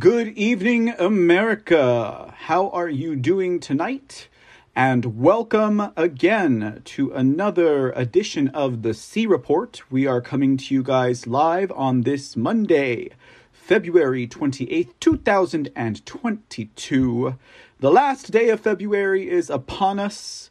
Good evening, America. How are you doing tonight? And welcome again to another edition of The C Report. We are coming to you guys live on this Monday, February 28th, 2022. The last day of February is upon us,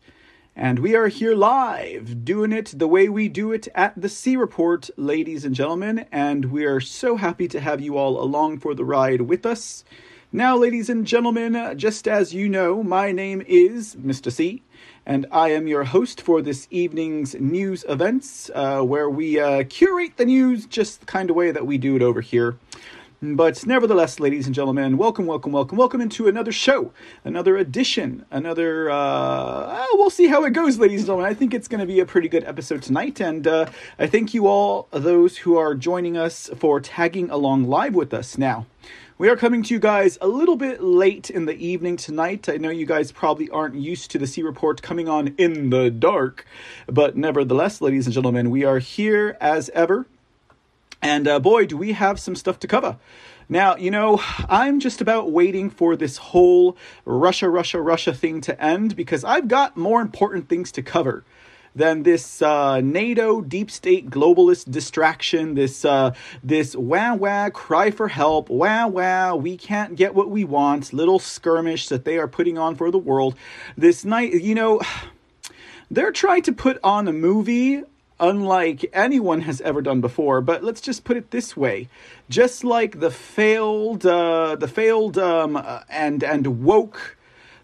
and we are here live, doing it the way we do it at The C Report, ladies and gentlemen, and we are so happy to have you all along for the ride with us. Now, ladies and gentlemen, just as you know, my name is Mr. C, and I am your host for this evening's news events, where we curate the news just the kind of way that we do it over here. But nevertheless, ladies and gentlemen, welcome into another show, another edition, another, we'll see how it goes, ladies and gentlemen. I think it's going to be a pretty good episode tonight, and I thank you all, those who are joining us, for tagging along live with us now. We are coming to you guys a little bit late in the evening tonight. I know you guys probably aren't used to the C Report coming on in the dark, but nevertheless, ladies and gentlemen, we are here as ever. And boy, do we have some stuff to cover. Now, you know, I'm just about waiting for this whole Russia thing to end, because I've got more important things to cover than this NATO deep state globalist distraction, this wah-wah cry for help, wah-wah, we can't get what we want, little skirmish that they are putting on for the world. This night, you know, they're trying to put on a movie unlike anyone has ever done before, but let's just put it this way. Just like the failed and woke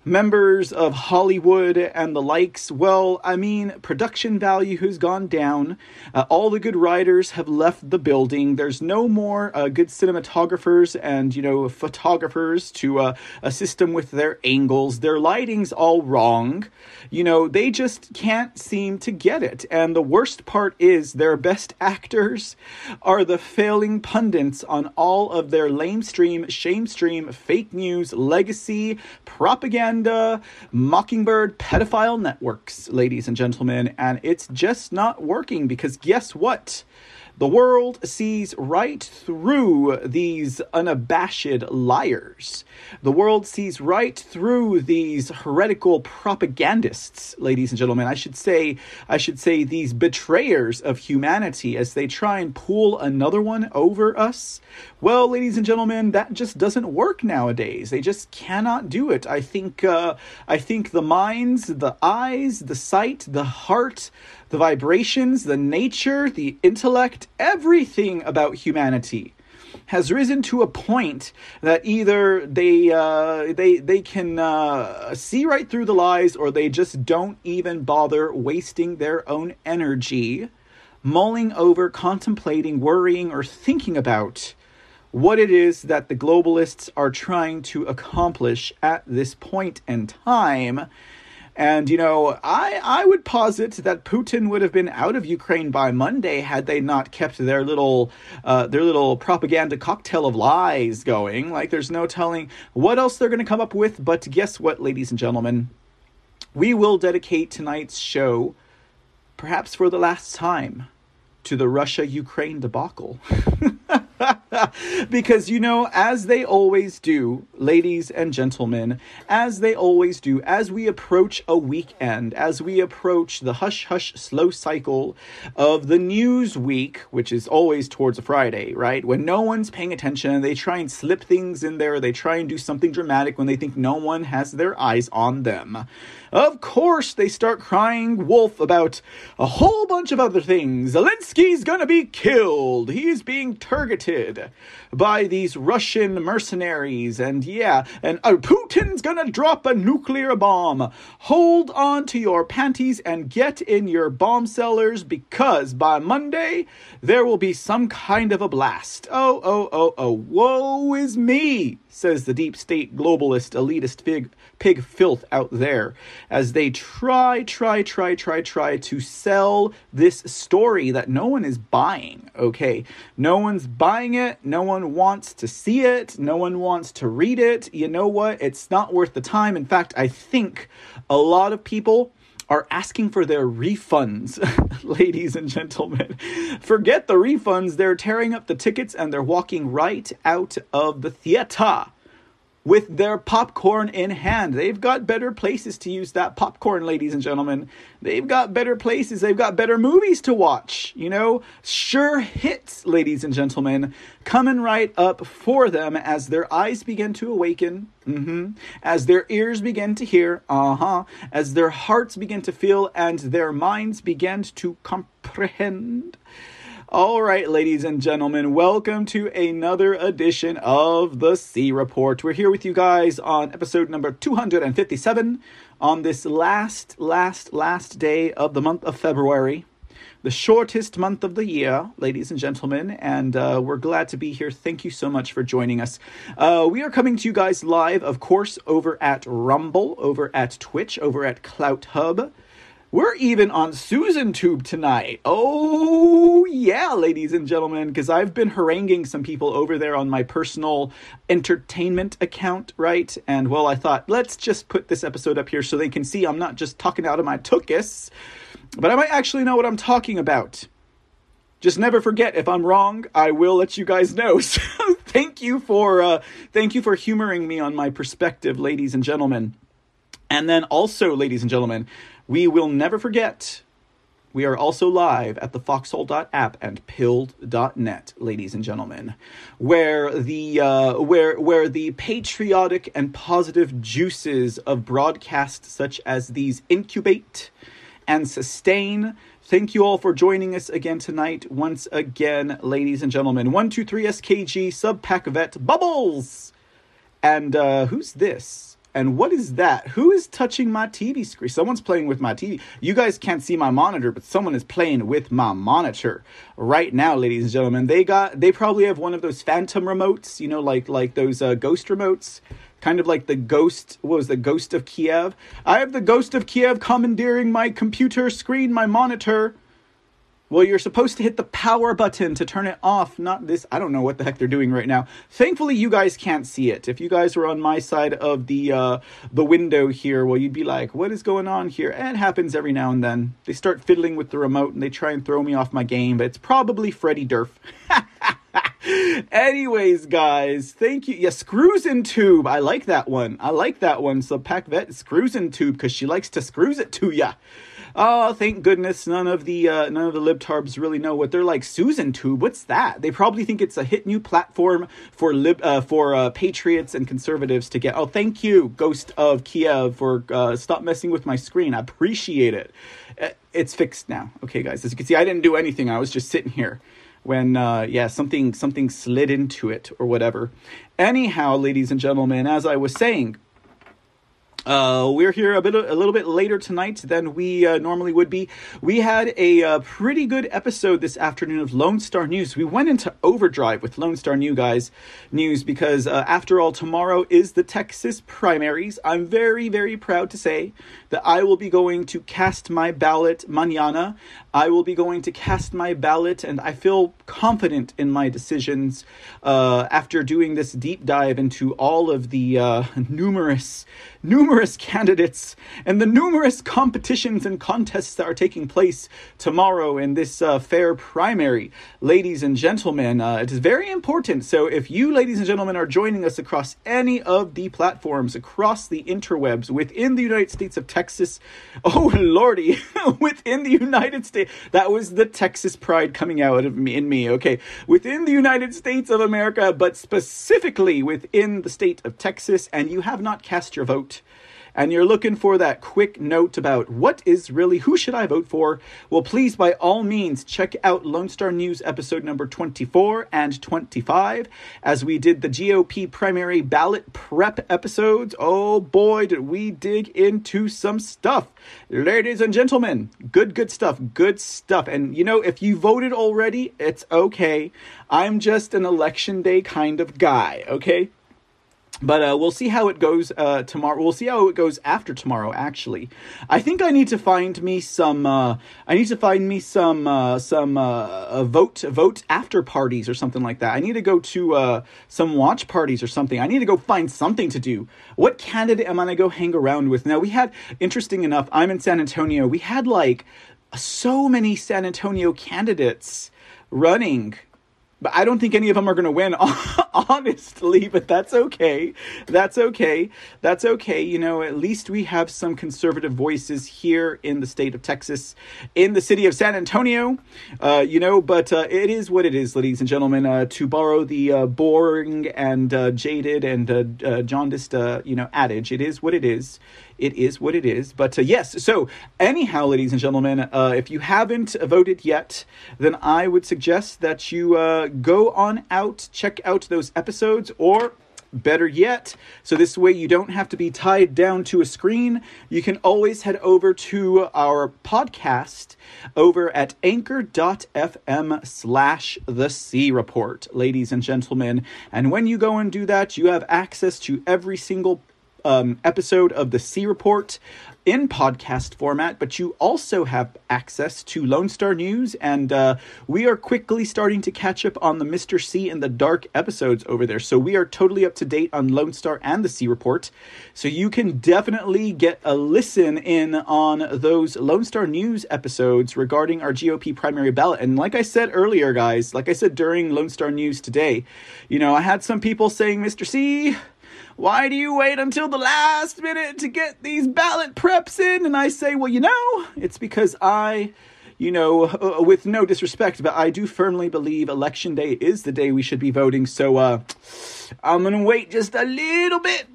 members of Hollywood and the likes, well, I mean, production value has gone down. All the good writers have left the building. There's no more good cinematographers and, you know, photographers to assist them with their angles. Their lighting's all wrong. You know, they just can't seem to get it. And the worst part is their best actors are the failing pundits on all of their lamestream, shamestream, fake news, legacy, propaganda, mockingbird pedophile networks, ladies and gentlemen, and it's just not working, because guess what? The world sees right through these unabashed liars. The world sees right through these heretical propagandists, ladies and gentlemen. I should say these betrayers of humanity, as they try and pull another one over us. Well, ladies and gentlemen, that just doesn't work nowadays. They just cannot do it. I think the minds, the eyes, the sight, the heart, the vibrations, the nature, the intellect, everything about humanity has risen to a point that either they can see right through the lies, or they just don't even bother wasting their own energy mulling over, contemplating, worrying, or thinking about what it is that the globalists are trying to accomplish at this point in time. And, you know, I would posit that Putin would have been out of Ukraine by Monday had they not kept their little propaganda cocktail of lies going. Like, there's no telling what else they're going to come up with. But guess what, ladies and gentlemen? We will dedicate tonight's show, perhaps for the last time, to the Russia-Ukraine debacle. Because, you know, as they always do, ladies and gentlemen, as they always do, as we approach a weekend, as we approach the hush-hush slow cycle of the news week, which is always towards a Friday, right? When no one's paying attention, they try and slip things in there. They try and do something dramatic when they think no one has their eyes on them. Of course, they start crying wolf about a whole bunch of other things. Zelensky's gonna be killed. He's being targeted by these Russian mercenaries. And yeah, and Putin's gonna drop a nuclear bomb. Hold on to your panties and get in your bomb cellars, because by Monday, there will be some kind of a blast. Oh, woe is me, says the deep state globalist elitist pig filth out there, as they try to sell this story that no one is buying, okay? No one's buying it. No one wants to see it. No one wants to read it. You know what? It's not worth the time. In fact, I think a lot of people are asking for their refunds, ladies and gentlemen. Forget the refunds. They're tearing up the tickets and they're walking right out of the theater with their popcorn in hand. They've got better places to use that popcorn, ladies and gentlemen. They've got better places. They've got better movies to watch, you know. Sure hits, ladies and gentlemen, coming right up for them as their eyes begin to awaken. As their ears begin to hear, as their hearts begin to feel, and their minds begin to comprehend. All right, ladies and gentlemen, welcome to another edition of The C Report. We're here with you guys on episode number 257 on this last day of the month of February, the shortest month of the year, ladies and gentlemen, and we're glad to be here. Thank you so much for joining us. We are coming to you guys live, of course, over at Rumble, over at Twitch, over at Clout Hub. We're even on SusanTube tonight. Oh, yeah, ladies and gentlemen, because I've been haranguing some people over there on my personal entertainment account, right? And, well, I thought, let's just put this episode up here so they can see I'm not just talking out of my tuchus, but I might actually know what I'm talking about. Just never forget, if I'm wrong, I will let you guys know. So thank you for humoring me on my perspective, ladies and gentlemen. And then also, ladies and gentlemen, we will never forget, we are also live at the foxhole.app and pilled.net, ladies and gentlemen, where the patriotic and positive juices of broadcasts such as these incubate and sustain. Thank you all for joining us again tonight. Once again, ladies and gentlemen, 123 SKG Subpack Vet Bubbles. And who's this? And what is that? Who is touching my TV screen? Someone's playing with my TV. You guys can't see my monitor, but someone is playing with my monitor right now, ladies and gentlemen. They probably have one of those phantom remotes, you know, like those ghost remotes, kind of like the ghost. What was the Ghost of Kiev? I have the Ghost of Kiev commandeering my computer screen, my monitor. Well, you're supposed to hit the power button to turn it off, not this. I don't know what the heck they're doing right now. Thankfully, you guys can't see it. If you guys were on my side of the window here, well, you'd be like, what is going on here? And it happens every now and then. They start fiddling with the remote, and they try and throw me off my game, but it's probably Freddy Durf. Anyways, guys, thank you. Yeah, ScrewsInTube. I like that one. So Pac Vet ScrewsInTube, because she likes to screws it to ya. Oh, thank goodness none of the libtarbs really know what they're like. SusanTube, what's that? They probably think it's a hit new platform for patriots and conservatives to get. Oh, thank you, Ghost of Kiev, for stop messing with my screen. I appreciate it. It's fixed now. Okay, guys, as you can see, I didn't do anything. I was just sitting here when something slid into it or whatever. Anyhow, ladies and gentlemen, as I was saying. We're here a little bit later tonight than we normally would be. We had a pretty good episode this afternoon of Lone Star News. We went into overdrive with Lone Star News because, after all, tomorrow is the Texas primaries. I'm very, very proud to say that I will be going to cast my ballot mañana. I will be going to cast my ballot, and I feel confident in my decisions after doing this deep dive into all of the numerous candidates and the numerous competitions and contests that are taking place tomorrow in this fair primary. Ladies and gentlemen, it is very important. So if you, ladies and gentlemen, are joining us across any of the platforms, across the interwebs, within the United States of Texas, oh lordy, within the United States, that was the Texas pride coming out of me, okay, within the United States of America, but specifically within the state of Texas, and you have not cast your vote, and you're looking for that quick note about what is really, who should I vote for? Well, please, by all means, check out Lone Star News episode number 24 and 25, as we did the GOP primary ballot prep episodes. Oh boy, did we dig into some stuff. Ladies and gentlemen, good stuff. And you know, if you voted already, it's okay. I'm just an election day kind of guy, okay? But we'll see how it goes tomorrow. We'll see how it goes after tomorrow. Actually, I think I need to find me some. I need to find me some vote after parties or something like that. I need to go to some watch parties or something. I need to go find something to do. What candidate am I gonna go hang around with? Now we had, interesting enough, I'm in San Antonio. We had like so many San Antonio candidates running. But I don't think any of them are going to win, honestly, but that's okay. That's okay. You know, at least we have some conservative voices here in the state of Texas, in the city of San Antonio, you know, but it is what it is, ladies and gentlemen. To borrow the boring and jaded and jaundiced, you know, adage, it is what it is. It is what it is. But yes, so anyhow, ladies and gentlemen, if you haven't voted yet, then I would suggest that you go on out, check out those episodes, or better yet, so this way you don't have to be tied down to a screen. You can always head over to our podcast over at anchor.fm/The C Report, ladies and gentlemen. And when you go and do that, you have access to every single episode of The C Report in podcast format, but you also have access to Lone Star News, and we are quickly starting to catch up on the Mr. C and the Dark episodes over there. So we are totally up to date on Lone Star and The C Report. So you can definitely get a listen in on those Lone Star News episodes regarding our GOP primary ballot. And like I said earlier, guys, like I said during Lone Star News today, you know, I had some people saying, Mr. C, why do you wait until the last minute to get these ballot preps in? And I say, well, you know, it's because I, you know, with no disrespect, but I do firmly believe Election Day is the day we should be voting. So I'm going to wait just a little bit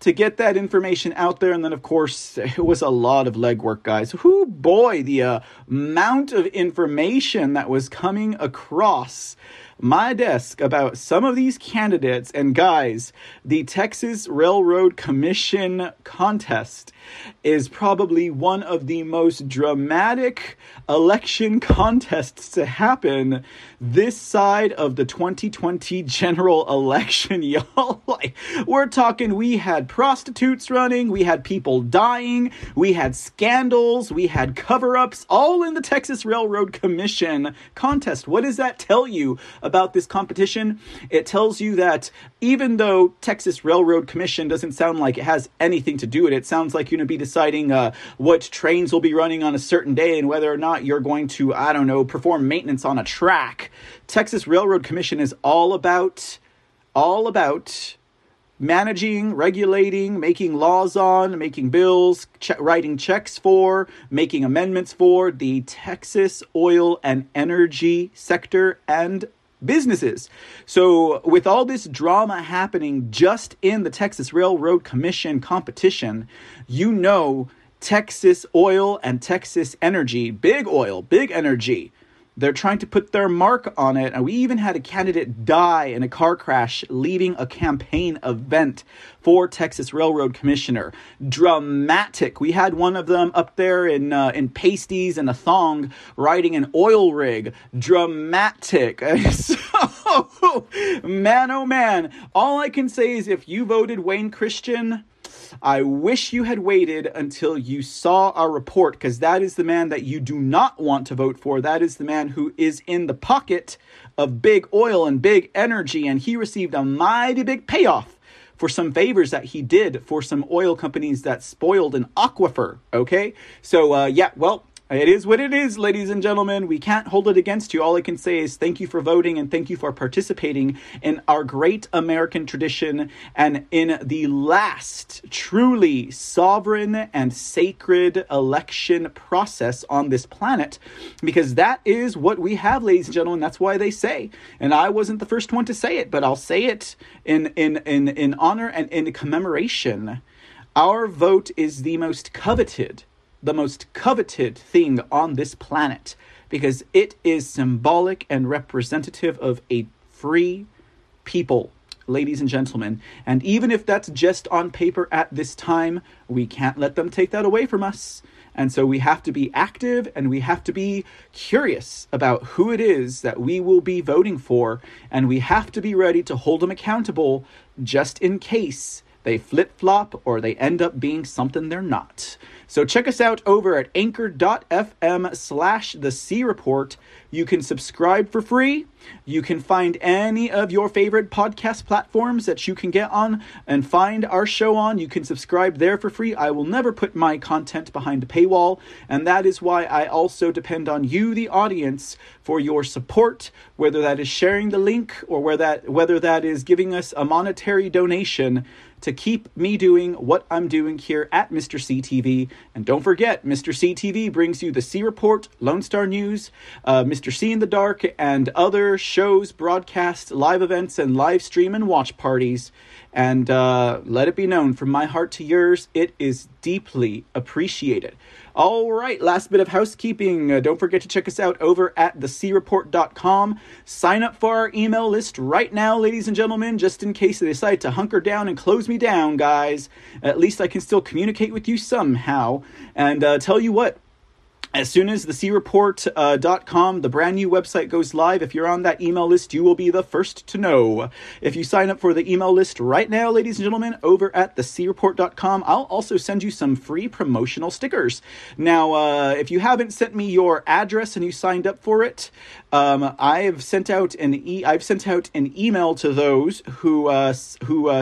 to get that information out there. And then, of course, it was a lot of legwork, guys. Whoo, boy, the amount of information that was coming across my desk about some of these candidates. And guys, the Texas Railroad Commission contest is probably one of the most dramatic election contests to happen this side of the 2020 general election, y'all. Like, we're talking, we had prostitutes running, we had people dying, we had scandals, we had cover-ups, all in the Texas Railroad Commission contest. What does that tell you about this competition? It tells you that even though Texas Railroad Commission doesn't sound like it has anything to do with it, it sounds like you're going to be deciding what trains will be running on a certain day and whether or not you're going to, I don't know, perform maintenance on a track. Texas Railroad Commission is all about managing, regulating, making laws on, making bills, writing checks for, making amendments for the Texas oil and energy sector and businesses. So with all this drama happening just in the Texas Railroad Commission competition, you know, Texas oil and Texas energy, big oil, big energy, they're trying to put their mark on it. And we even had a candidate die in a car crash leading a campaign event for Texas Railroad Commissioner. Dramatic. We had one of them up there in pasties and a thong riding an oil rig. Dramatic. So, man, oh man. All I can say is if you voted Wayne Christian, I wish you had waited until you saw our report, because that is the man that you do not want to vote for. That is the man who is in the pocket of big oil and big energy, and he received a mighty big payoff for some favors that he did for some oil companies that spoiled an aquifer, okay? So, yeah, well, it is what it is, ladies and gentlemen. We can't hold it against you. All I can say is thank you for voting and thank you for participating in our great American tradition and in the last truly sovereign and sacred election process on this planet, because that is what we have, ladies and gentlemen. That's why they say, and I wasn't the first one to say it, but I'll say it in honor and in commemoration. Our vote is the most coveted thing on this planet, because it is symbolic and representative of a free people, ladies and gentlemen. And even if that's just on paper at this time, we can't let them take that away from us. And so we have to be active and we have to be curious about who it is that we will be voting for. And we have to be ready to hold them accountable just in case they flip-flop or they end up being something they're not. So check us out over at anchor.fm/The C Report. You can subscribe for free. You can find any of your favorite podcast platforms that you can get on and find our show on. You can subscribe there for free. I will never put my content behind a paywall. And that is why I also depend on you, the audience, for your support, whether that is sharing the link or whether that is giving us a monetary donation to keep me doing what I'm doing here at Mr. C TV. And don't forget, Mr. C TV brings you The C Report, Lone Star News, Mr. C and the Dark, and other shows, broadcasts, live events, and live stream and watch parties. And let it be known, from my heart to yours, it is deeply appreciated. All right, last bit of housekeeping. Don't forget to check us out over at thecreport.com. Sign up for our email list right now, ladies and gentlemen, just in case they decide to hunker down and close me down, guys. At least I can still communicate with you somehow. And tell you what, as soon as thecreport.com, the brand new website, goes live, if you're on that email list, you will be the first to know. If you sign up for the email list right now, ladies and gentlemen, over at thecreport.com, I'll also send you some free promotional stickers. Now, if you haven't sent me your address and you signed up for it, I've sent out an email to those who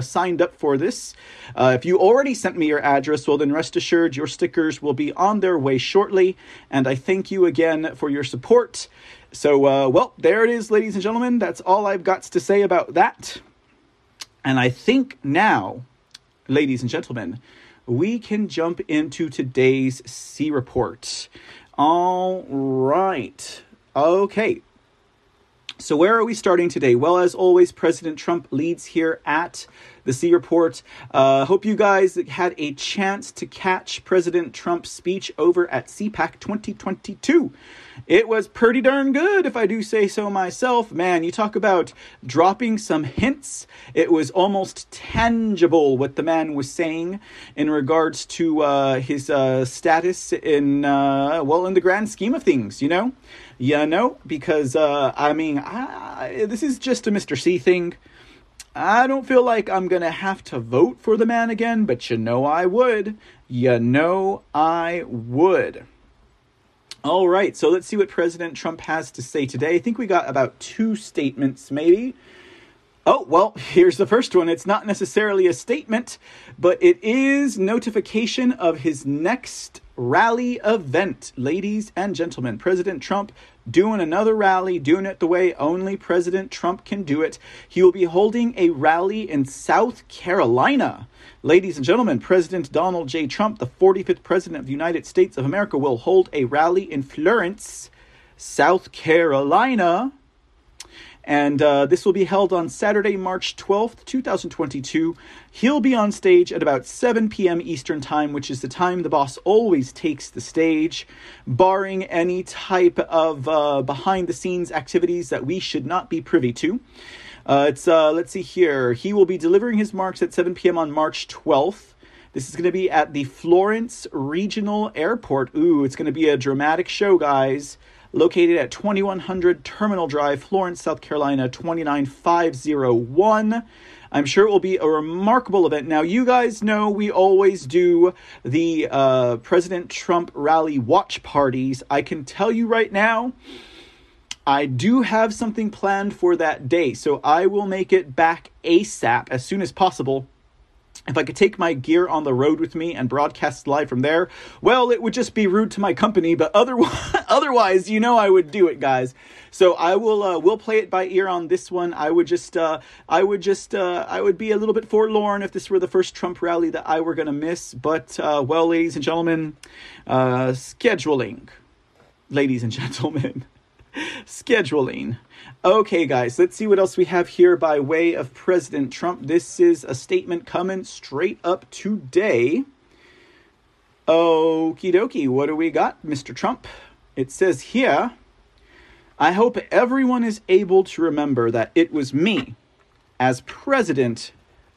signed up for this. If you already sent me your address, well then rest assured your stickers will be on their way shortly. And I thank you again for your support. So, well, there it is, ladies and gentlemen. That's all I've got to say about that. And I think now, ladies and gentlemen, we can jump into today's C Report. All right. Okay. So where are we starting today? Well, as always, President Trump leads here at The C Report. Hope you guys had a chance to catch President Trump's speech over at CPAC 2022. It was pretty darn good, if I do say so myself. Man, you talk about dropping some hints. It was almost tangible what the man was saying in regards to his status in the grand scheme of things, you know? Yeah, no, because, this is just a Mr. C thing. I don't feel like I'm going to have to vote for the man again, but you know I would. You know I would. All right, so let's see what President Trump has to say today. I think we got about two statements, maybe. Oh, well, here's the first one. It's not necessarily a statement, but it is notification of his next rally event, ladies and gentlemen. President Trump doing another rally, doing it the way only President Trump can do it. He will be holding a rally in South Carolina. Ladies and gentlemen, President Donald J. Trump, the 45th President of the United States of America, will hold a rally in Florence, South Carolina. And this will be held on Saturday, March 12th, 2022. He'll be on stage at about 7 p.m. Eastern time, which is the time the boss always takes the stage, barring any type of behind-the-scenes activities that we should not be privy to. Let's see here. He will be delivering his remarks at 7 p.m. on March 12th. This is going to be at the Florence Regional Airport. Ooh, it's going to be a dramatic show, guys. Located at 2100 Terminal Drive, Florence, South Carolina, 29501. I'm sure it will be a remarkable event. Now, you guys know we always do the President Trump rally watch parties. I can tell you right now, I do have something planned for that day, so I will make it back ASAP, as soon as possible. If I could take my gear on the road with me and broadcast live from there, well, it would just be rude to my company, but otherwise, you know I would do it, guys. So I will, we'll play it by ear on this one. I would be a little bit forlorn if this were the first Trump rally that I were going to miss. But, well, ladies and gentlemen, scheduling. Okay, guys, let's see what else we have here by way of President Trump. This is a statement coming straight up today. Okie dokie, what do we got, Mr. Trump? It says here, I hope everyone is able to remember that it was me as president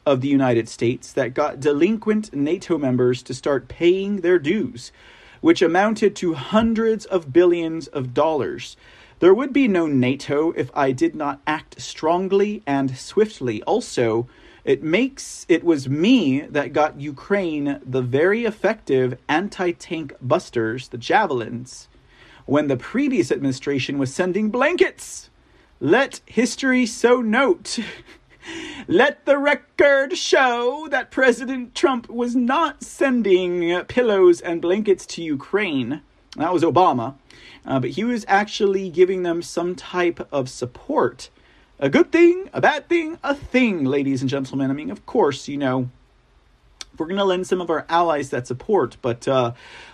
of the United States that got delinquent NATO members to start paying their dues, which amounted to hundreds of billions of dollars. There would be no NATO if I did not act strongly and swiftly. Also, it was me that got Ukraine the very effective anti-tank busters, the Javelins, when the previous administration was sending blankets. Let history so note. Let the record show that President Trump was not sending pillows and blankets to Ukraine. That was Obama. But he was actually giving them some type of support. A good thing, a bad thing, a thing, ladies and gentlemen. I mean, of course, you know, we're going to lend some of our allies that support. But,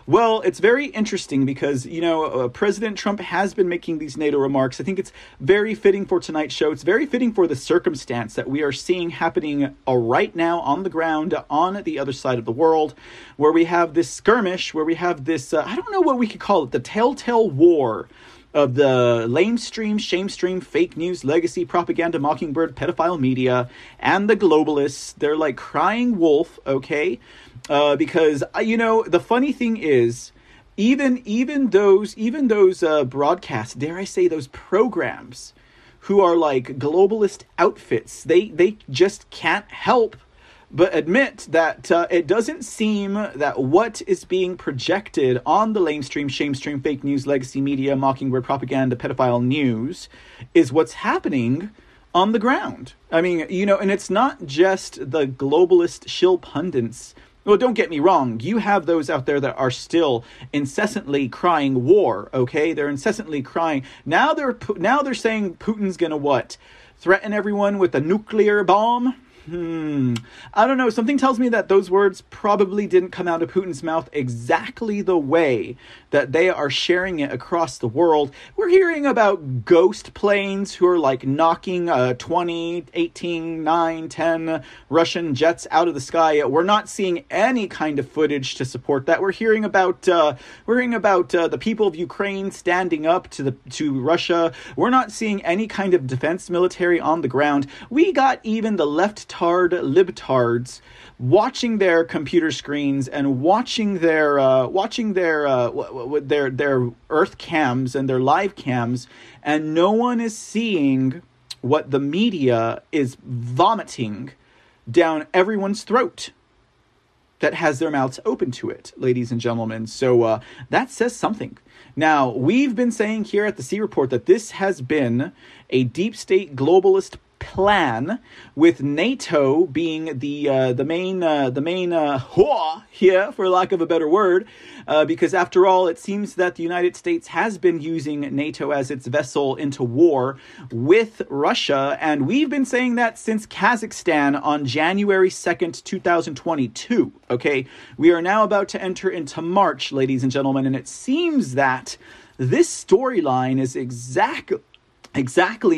well, it's very interesting because, you know, President Trump has been making these NATO remarks. I think it's very fitting for tonight's show. It's very fitting for the circumstance that we are seeing happening right now on the ground on the other side of the world, where we have this skirmish, where we have this, I don't know what we could call it, the telltale war of the lamestream, shamestream, fake news, legacy, propaganda, mockingbird, pedophile media, and the globalists. They're like crying wolf, okay? Because, you know, the funny thing is, even those broadcasts, dare I say, those programs who are like globalist outfits, they just can't help but admit that it doesn't seem that what is being projected on the lamestream, shamestream, fake news, legacy media, mockingbird propaganda, pedophile news is what's happening on the ground. I mean, you know, and it's not just the globalist shill pundits. Well, don't get me wrong. You have those out there that are still incessantly crying war, okay? They're incessantly crying. Now they're saying Putin's going to what? Threaten everyone with a nuclear bomb? I don't know. Something tells me that those words probably didn't come out of Putin's mouth exactly the way that they are sharing it across the world. We're hearing about ghost planes who are like knocking 20, 18, 9, 10 Russian jets out of the sky. We're not seeing any kind of footage to support that. We're hearing about the people of Ukraine standing up to Russia. We're not seeing any kind of defense military on the ground. We got even the libtards watching their computer screens and watching their earth cams and their live cams, and no one is seeing what the media is vomiting down everyone's throat that has their mouths open to it, ladies and gentlemen. So that says something. Now, we've been saying here at the C Report that this has been a deep state globalist plan, with NATO being the main whore here, for lack of a better word, because after all, it seems that the United States has been using NATO as its vessel into war with Russia, and we've been saying that since Kazakhstan on January 2nd, 2022, okay? We are now about to enter into March, ladies and gentlemen, and it seems that this storyline is exactly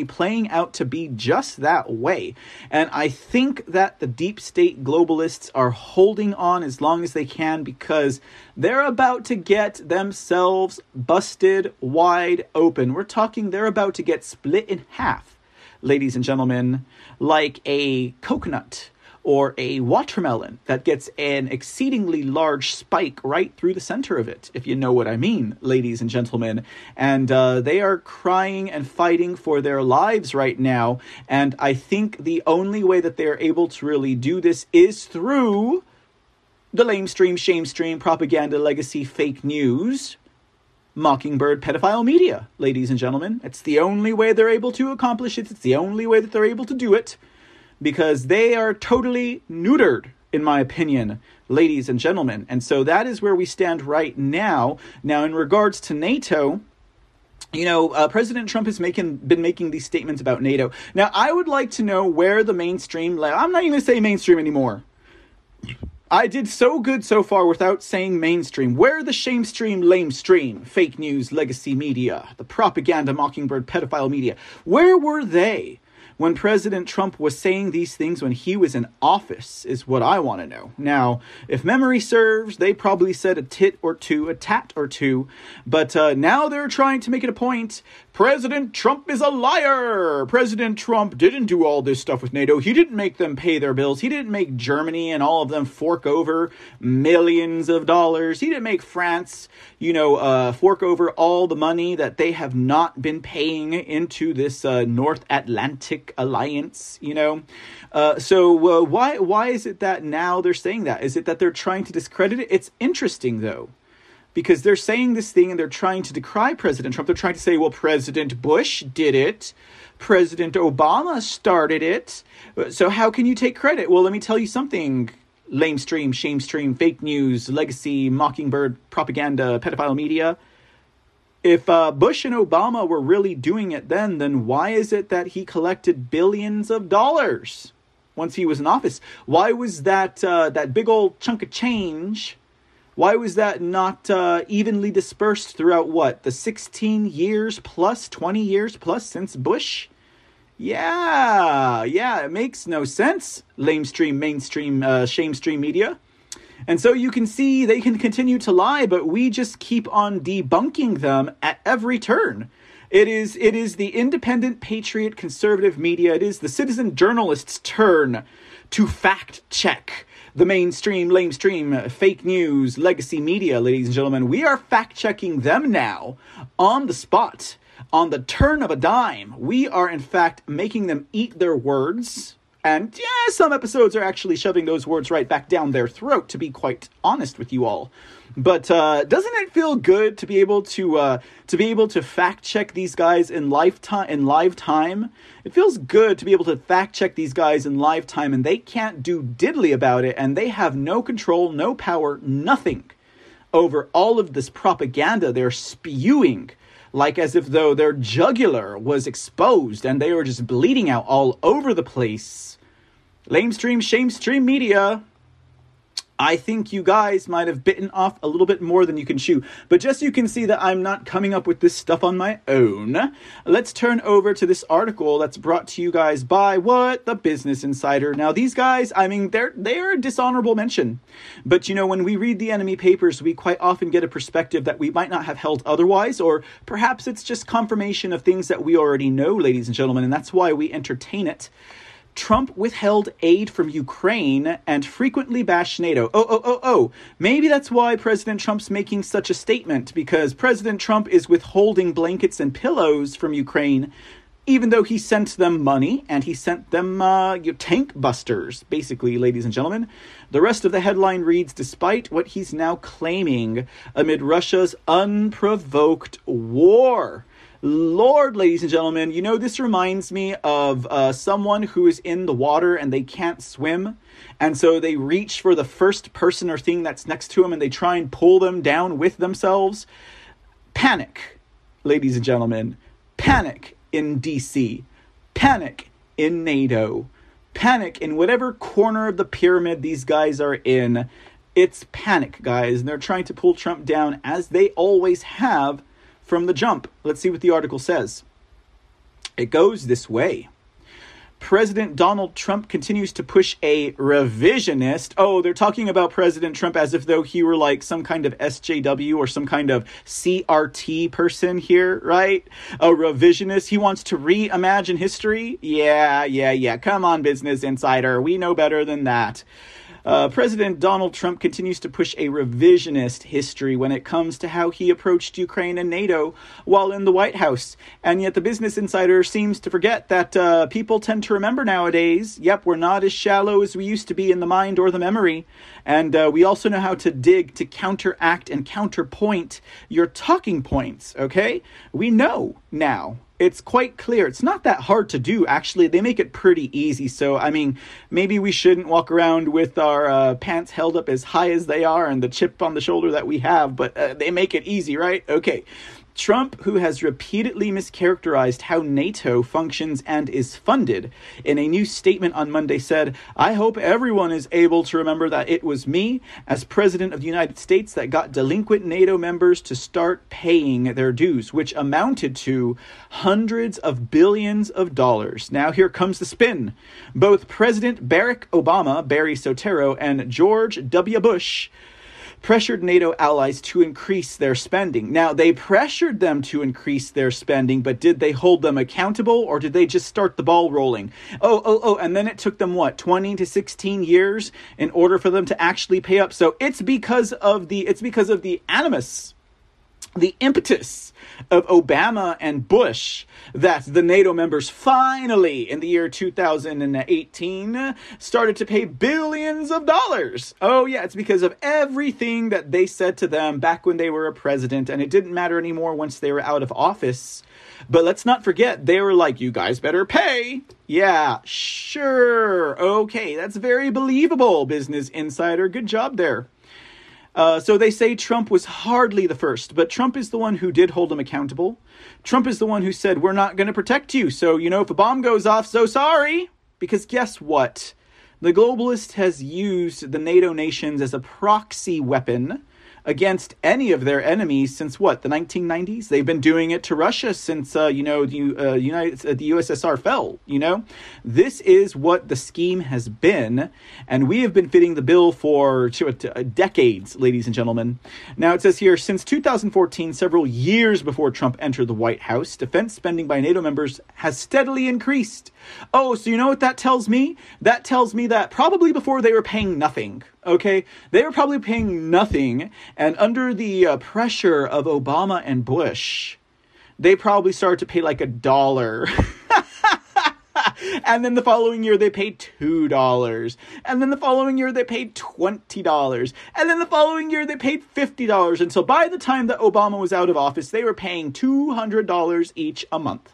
playing out to be just that way. And I think that the deep state globalists are holding on as long as they can, because they're about to get themselves busted wide open. We're talking they're about to get split in half, ladies and gentlemen, like a coconut or a watermelon that gets an exceedingly large spike right through the center of it, if you know what I mean, ladies and gentlemen. And they are crying and fighting for their lives right now. And I think the only way that they are able to really do this is through the lamestream, shamestream, propaganda, legacy, fake news, mockingbird, pedophile media, ladies and gentlemen. It's the only way they're able to accomplish it. It's the only way that they're able to do it. Because they are totally neutered, in my opinion, ladies and gentlemen. And so that is where we stand right now. Now, in regards to NATO, you know, President Trump has been making these statements about NATO. Now, I would like to know where the mainstream... I'm not even going to say mainstream anymore. I did so good so far without saying mainstream. Where the shamestream, lamestream, fake news, legacy media, the propaganda, mockingbird, pedophile media, where were they? when President Trump was saying these things when he was in office is what I want to know. Now, if memory serves, they probably said a tit or two, a tat or two, but now they're trying to make it a point. President Trump is a liar. President Trump didn't do all this stuff with NATO. He didn't make them pay their bills. He didn't make Germany and all of them fork over millions of dollars. He didn't make France, fork over all the money that they have not been paying into this North Atlantic alliance, So why is it that now they're saying that? Is it that they're trying to discredit it? It's interesting, though, because they're saying this thing and they're trying to decry President Trump. They're trying to say, well, President Bush did it. President Obama started it. So how can you take credit? Well, let me tell you something. Lame stream, shame stream, fake news, legacy, mockingbird, propaganda, pedophile media. If Bush and Obama were really doing it then why is it that he collected billions of dollars once he was in office? Why was that that big old chunk of change... why was that not evenly dispersed throughout, the 16 years plus, 20 years plus since Bush? Yeah, it makes no sense, lamestream, mainstream, shamestream media. And so you can see they can continue to lie, but we just keep on debunking them at every turn. It is the independent, patriot, conservative media. It is the citizen journalist's turn to fact-check the mainstream, lamestream, fake news, legacy media, ladies and gentlemen. We are fact-checking them now on the spot, on the turn of a dime. We are, in fact, making them eat their words. And, some episodes are actually shoving those words right back down their throat, to be quite honest with you all. But doesn't it feel good to be able to fact-check these guys in live time? It feels good to be able to fact-check these guys in live time, and they can't do diddly about it, and they have no control, no power, nothing over all of this propaganda they're spewing, like as if though their jugular was exposed and they were just bleeding out all over the place. Lamestream, shamestream media... I think you guys might have bitten off a little bit more than you can chew. But just so you can see that I'm not coming up with this stuff on my own, let's turn over to this article that's brought to you guys by, the Business Insider. Now, these guys, they're a dishonorable mention. But, when we read the enemy papers, we quite often get a perspective that we might not have held otherwise, or perhaps it's just confirmation of things that we already know, ladies and gentlemen, and that's why we entertain it. Trump withheld aid from Ukraine and frequently bashed NATO. Maybe that's why President Trump's making such a statement, because President Trump is withholding blankets and pillows from Ukraine, even though he sent them money and he sent them tank busters, basically, ladies and gentlemen. The rest of the headline reads, despite what he's now claiming amid Russia's unprovoked war. Lord, ladies and gentlemen, this reminds me of someone who is in the water and they can't swim. And so they reach for the first person or thing that's next to them and they try and pull them down with themselves. Panic, ladies and gentlemen. Panic in DC. Panic in NATO. Panic in whatever corner of the pyramid these guys are in. It's panic, guys. And they're trying to pull Trump down as they always have. From the jump, let's see what the article says. It goes this way. President Donald Trump continues to push a revisionist. Oh, they're talking about President Trump as if though he were like some kind of SJW or some kind of CRT person here, right? A revisionist. He wants to reimagine history. Yeah. Come on, Business Insider. We know better than that. President Donald Trump continues to push a revisionist history when it comes to how he approached Ukraine and NATO while in the White House. And yet the Business Insider seems to forget that people tend to remember nowadays. Yep, we're not as shallow as we used to be in the mind or the memory. And we also know how to dig to counteract and counterpoint your talking points, okay? We know now. It's quite clear. It's not that hard to do, actually. They make it pretty easy. So, maybe we shouldn't walk around with our pants held up as high as they are and the chip on the shoulder that we have, but they make it easy, right? Okay. Trump, who has repeatedly mischaracterized how NATO functions and is funded, in a new statement on Monday said, "I hope everyone is able to remember that it was me, as president of the United States, that got delinquent NATO members to start paying their dues, which amounted to hundreds of billions of dollars." Now here comes the spin. Both President Barack Obama, Barry Sotero, and George W. Bush pressured NATO allies to increase their spending. Now, they pressured them to increase their spending, but did they hold them accountable, or did they just start the ball rolling? And then it took them, 20 to 16 years in order for them to actually pay up. So it's because of the animus, the impetus of Obama and Bush, that the NATO members finally, in the year 2018, started to pay billions of dollars. Oh yeah, it's because of everything that they said to them back when they were a president, and it didn't matter anymore once they were out of office. But let's not forget, they were like, you guys better pay. Yeah, sure. Okay, that's very believable, Business Insider. Good job there. So they say Trump was hardly the first, but Trump is the one who did hold him accountable. Trump is the one who said, we're not going to protect you. So, if a bomb goes off, so sorry. Because guess what? The globalist has used the NATO nations as a proxy weapon against any of their enemies since, the 1990s? They've been doing it to Russia since, the USSR fell, This is what the scheme has been, and we have been fitting the bill for decades, ladies and gentlemen. Now, it says here, since 2014, several years before Trump entered the White House, defense spending by NATO members has steadily increased. Oh, so you know what that tells me? That tells me that probably before they were paying nothing. Okay, they were probably paying nothing, and under the pressure of Obama and Bush, they probably started to pay like $1. And then the following year, they paid $2. And then the following year, they paid $20. And then the following year, they paid $50. And so by the time that Obama was out of office, they were paying $200 each a month.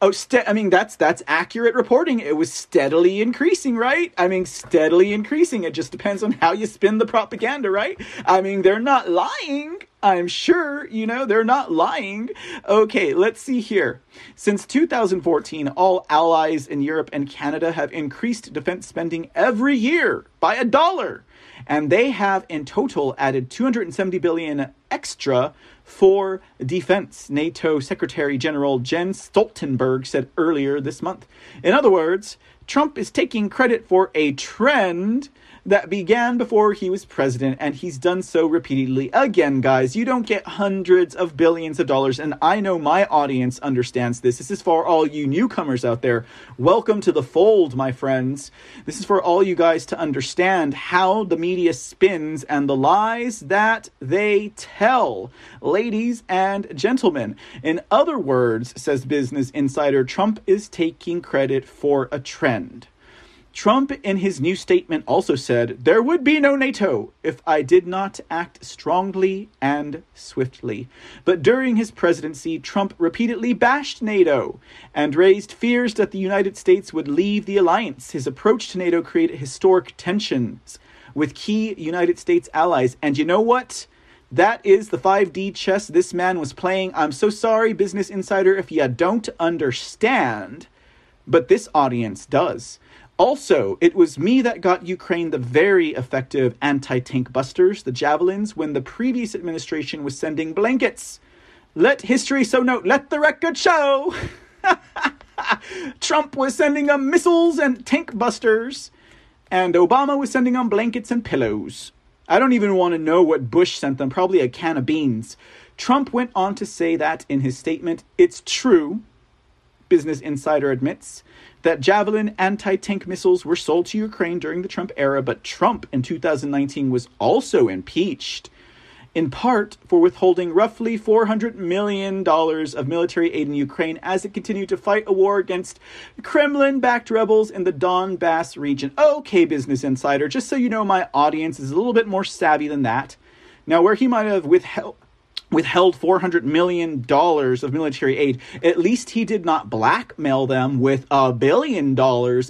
Oh, that's accurate reporting. It was steadily increasing, right? Steadily increasing. It just depends on how you spin the propaganda, right? They're not lying. I'm sure, they're not lying. Okay, let's see here. Since 2014, all allies in Europe and Canada have increased defense spending every year by $1. And they have in total added $270 billion extra for defense, NATO Secretary General Jens Stoltenberg said earlier this month. In other words, Trump is taking credit for a trend that began before he was president, and he's done so repeatedly. Again, guys, you don't get hundreds of billions of dollars, and I know my audience understands this. This is for all you newcomers out there. Welcome to the fold, my friends. This is for all you guys to understand how the media spins and the lies that they tell, ladies and gentlemen. In other words, says Business Insider, Trump is taking credit for a trend. Trump, in his new statement, also said, "There would be no NATO if I did not act strongly and swiftly." But during his presidency, Trump repeatedly bashed NATO and raised fears that the United States would leave the alliance. His approach to NATO created historic tensions with key United States allies. And you know what? That is the 5D chess this man was playing. I'm so sorry, Business Insider, if you don't understand, but this audience does. Also, it was me that got Ukraine the very effective anti-tank busters, the Javelins, when the previous administration was sending blankets. Let history so note, let the record show. Trump was sending them missiles and tank busters, and Obama was sending them blankets and pillows. I don't even want to know what Bush sent them, probably a can of beans. Trump went on to say that in his statement, it's true, Business Insider admits, that Javelin anti-tank missiles were sold to Ukraine during the Trump era, but Trump in 2019 was also impeached, in part for withholding roughly $400 million of military aid in Ukraine as it continued to fight a war against Kremlin-backed rebels in the Donbass region. Okay, Business Insider, just so you know, my audience is a little bit more savvy than that. Now, where he might have withheld $400 million of military aid, at least he did not blackmail them with $1 billion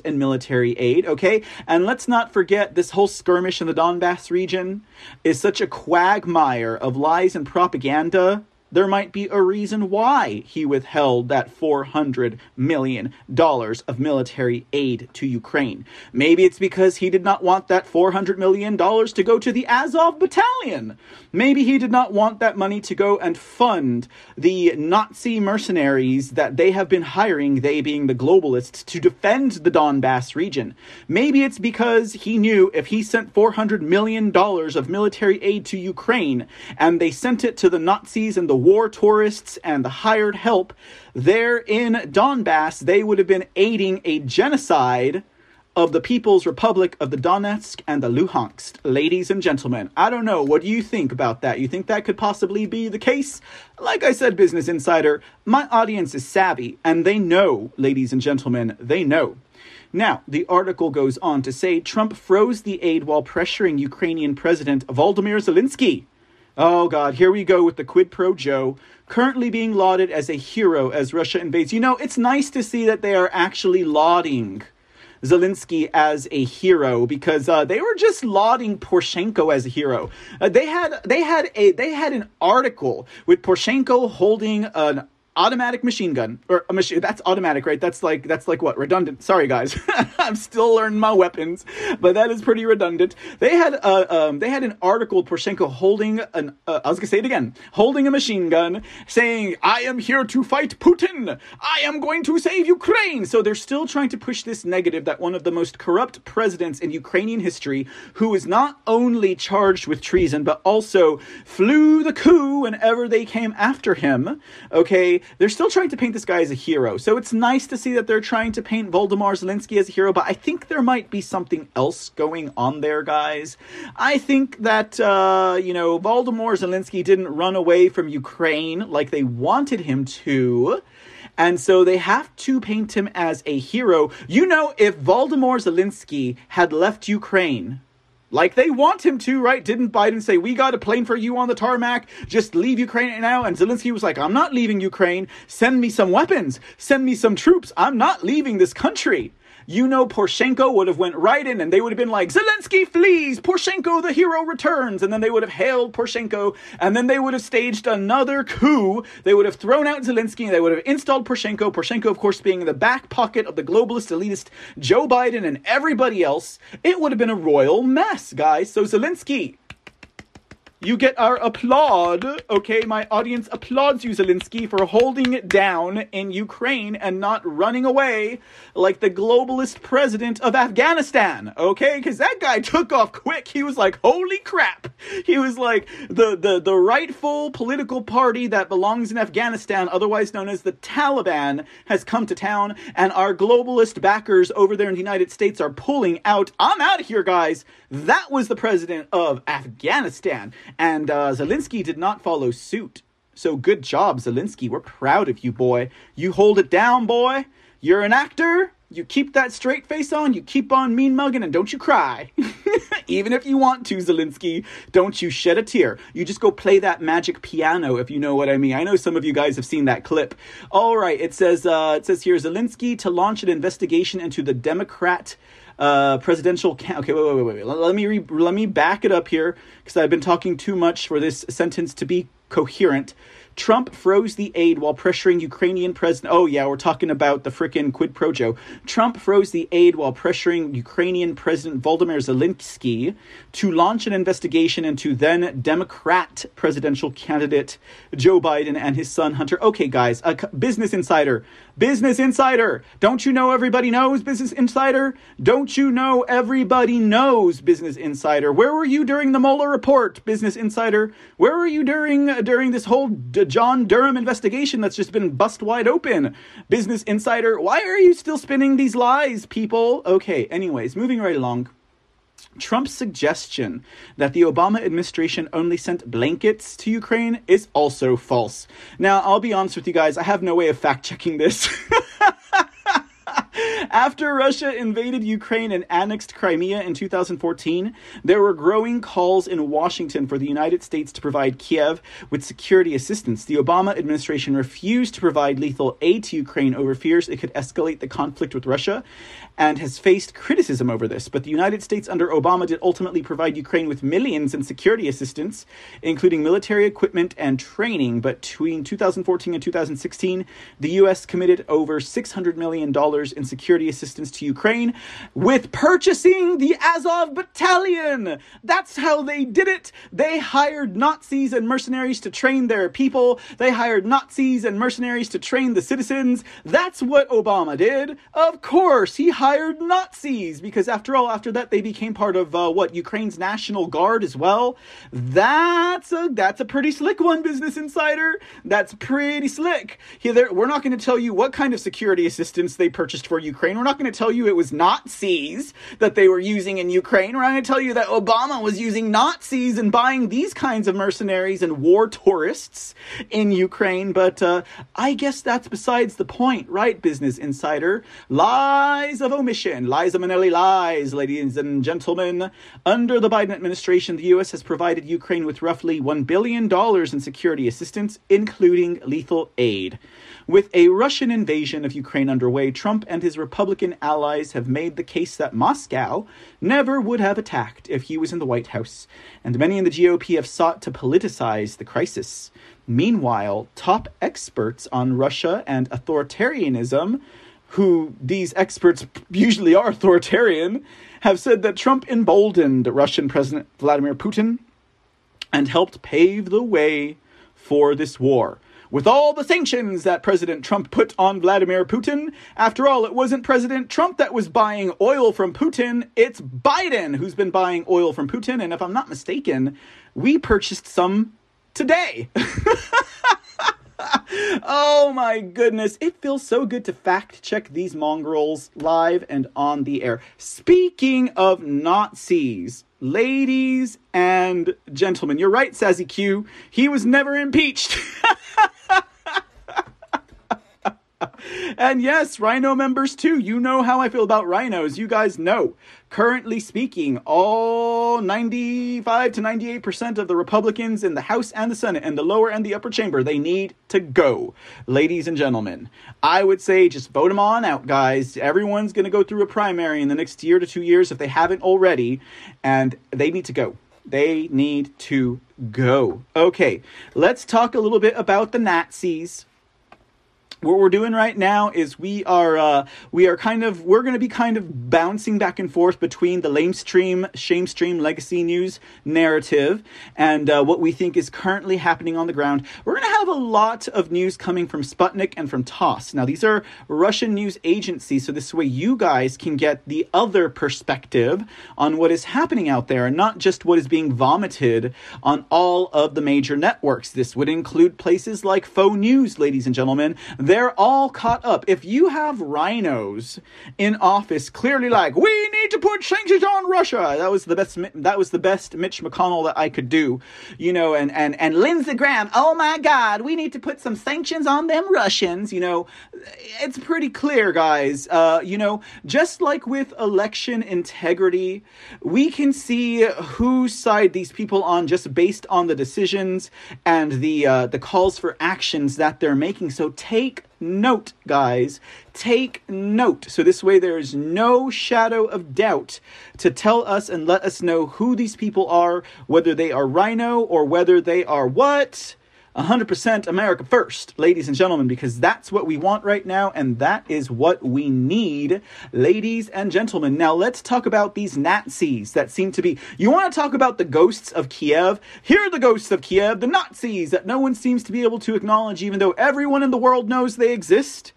in military aid, okay? And let's not forget, this whole skirmish in the Donbass region is such a quagmire of lies and propaganda there might be a reason why he withheld that $400 million of military aid to Ukraine. Maybe it's because he did not want that $400 million to go to the Azov Battalion. Maybe he did not want that money to go and fund the Nazi mercenaries that they have been hiring, they being the globalists, to defend the Donbass region. Maybe it's because he knew if he sent $400 million of military aid to Ukraine and they sent it to the Nazis and the war tourists and the hired help there in Donbass, they would have been aiding a genocide of the People's Republic of the Donetsk and the Luhansk. Ladies and gentlemen, I don't know. What do you think about that? You think that could possibly be the case? Like I said, Business Insider, my audience is savvy, and they know, ladies and gentlemen, they know. Now, the article goes on to say Trump froze the aid while pressuring Ukrainian President Volodymyr Zelensky. Oh God, here we go with the quid pro Joe, currently being lauded as a hero as Russia invades. You know, it's nice to see that they are actually lauding Zelensky as a hero, because they were just lauding Poroshenko as a hero. They had an article with Poroshenko holding an automatic machine gun, or a machine, that's automatic, right? That's like what? Redundant. Sorry, guys. I'm still learning my weapons, but that is pretty redundant. They had an article, Poroshenko holding holding a machine gun, saying, I am here to fight Putin. I am going to save Ukraine. So they're still trying to push this negative that one of the most corrupt presidents in Ukrainian history, who is not only charged with treason, but also flew the coup whenever they came after him, okay? They're still trying to paint this guy as a hero. So it's nice to see that they're trying to paint Volodymyr Zelensky as a hero, but I think there might be something else going on there, guys. I think that, Volodymyr Zelensky didn't run away from Ukraine like they wanted him to, and so they have to paint him as a hero. You know, if Volodymyr Zelensky had left Ukraine like they want him to, right? Didn't Biden say, we got a plane for you on the tarmac, just leave Ukraine now? And Zelensky was like, I'm not leaving Ukraine. Send me some weapons. Send me some troops. I'm not leaving this country. You know, Poroshenko would have went right in and they would have been like, Zelensky flees, Poroshenko the hero returns. And then they would have hailed Poroshenko, and then they would have staged another coup. They would have thrown out Zelensky, and they would have installed Poroshenko. Poroshenko, of course, being in the back pocket of the globalist, elitist, Joe Biden and everybody else. It would have been a royal mess, guys. So Zelensky, you get our applaud, okay? My audience applauds you, Zelensky, for holding it down in Ukraine and not running away like the globalist president of Afghanistan, okay? Because that guy took off quick. He was like, holy crap. He was like the rightful political party that belongs in Afghanistan, otherwise known as the Taliban, has come to town, and our globalist backers over there in the United States are pulling out. I'm out of here, guys. That was the president of Afghanistan. And Zelensky did not follow suit. So good job, Zelensky. We're proud of you, boy. You hold it down, boy. You're an actor. You keep that straight face on. You keep on mean mugging, and don't you cry. Even if you want to, Zelensky, don't you shed a tear. You just go play that magic piano, if you know what I mean. I know some of you guys have seen that clip. All right, it says here, Zelensky to launch an investigation into the Democrat presidential okay, wait. Let me back it up here, because I've been talking too much for this sentence to be coherent. Trump froze the aid while pressuring Ukrainian president. Oh yeah, we're talking about the frickin' quid pro Joe. Trump froze the aid while pressuring Ukrainian President Volodymyr Zelensky to launch an investigation into then Democrat presidential candidate Joe Biden and his son Hunter. Okay, guys, Business Insider. Don't you know everybody knows Business Insider? Don't you know everybody knows Business Insider? Where were you during the Mueller report, Business Insider? Where were you during this whole John Durham investigation that's just been bust wide open? Business Insider, why are you still spinning these lies, people? Okay, anyways, moving right along. Trump's suggestion that the Obama administration only sent blankets to Ukraine is also false. Now, I'll be honest with you guys, I have no way of fact-checking this. After Russia invaded Ukraine and annexed Crimea in 2014, there were growing calls in Washington for the United States to provide Kiev with security assistance. The Obama administration refused to provide lethal aid to Ukraine over fears it could escalate the conflict with Russia and has faced criticism over this. But the United States under Obama did ultimately provide Ukraine with millions in security assistance, including military equipment and training. But between 2014 and 2016, the U.S. committed over $600 million in security assistance to Ukraine with purchasing the Azov Battalion. That's how they did it. They hired Nazis and mercenaries to train their people. They hired Nazis and mercenaries to train the citizens. That's what Obama did. Of course, he hired Nazis because after all, after that, they became part of Ukraine's National Guard as well. That's a pretty slick one, Business Insider. That's pretty slick. Here, we're not going to tell you what kind of security assistance they purchased for Ukraine. We're not going to tell you it was Nazis that they were using in Ukraine. We're not going to tell you that Obama was using Nazis and buying these kinds of mercenaries and war tourists in Ukraine. But I guess that's besides the point, right, Business Insider? Lies of omission. Liza Minnelli lies, ladies and gentlemen. Under the Biden administration, the U.S. has provided Ukraine with roughly $1 billion in security assistance, including lethal aid. With a Russian invasion of Ukraine underway, Trump and his Republican allies have made the case that Moscow never would have attacked if he was in the White House, and many in the GOP have sought to politicize the crisis. Meanwhile, top experts on Russia and authoritarianism, who these experts usually are authoritarian, have said that Trump emboldened Russian President Vladimir Putin and helped pave the way for this war. With all the sanctions that President Trump put on Vladimir Putin, after all, it wasn't President Trump that was buying oil from Putin. It's Biden who's been buying oil from Putin. And if I'm not mistaken, we purchased some today. Oh my goodness. It feels so good to fact check these mongrels live and on the air. Speaking of Nazis, ladies and gentlemen, you're right, Sazzy Q. He was never impeached. And yes, Rhino members too. You know how I feel about Rhinos. You guys know. Currently speaking, all 95 to 98% of the Republicans in the House and the Senate and the lower and the upper chamber, they need to go. Ladies and gentlemen, I would say just vote them on out, guys. Everyone's going to go through a primary in the next year to 2 years if they haven't already, and they need to go. They need to go. Okay, let's talk a little bit about the Nazis. What we're doing right now is we're going to be kind of bouncing back and forth between the lamestream, shamestream, legacy news narrative and what we think is currently happening on the ground. We're going to have a lot of news coming from Sputnik and from TASS. Now, these are Russian news agencies, so this way you guys can get the other perspective on what is happening out there and not just what is being vomited on all of the major networks. This would include places like Faux News, ladies and gentlemen. They're all caught up. If you have Rhinos in office clearly like, we need to put sanctions on Russia. That was the best Mitch McConnell that I could do. You know, and Lindsey Graham, oh my God, we need to put some sanctions on them Russians. You know, it's pretty clear, guys. Just like with election integrity, we can see whose side these people on just based on the decisions and the calls for actions that they're making. So take note, guys. Take note. So this way there is no shadow of doubt to tell us and let us know who these people are, whether they are Rhino or whether they are what? 100% America first, ladies and gentlemen, because that's what we want right now, and that is what we need, ladies and gentlemen. Now, let's talk about these Nazis that seem to be... You want to talk about the ghosts of Kiev? Here are the ghosts of Kiev, the Nazis that no one seems to be able to acknowledge, even though everyone in the world knows they exist.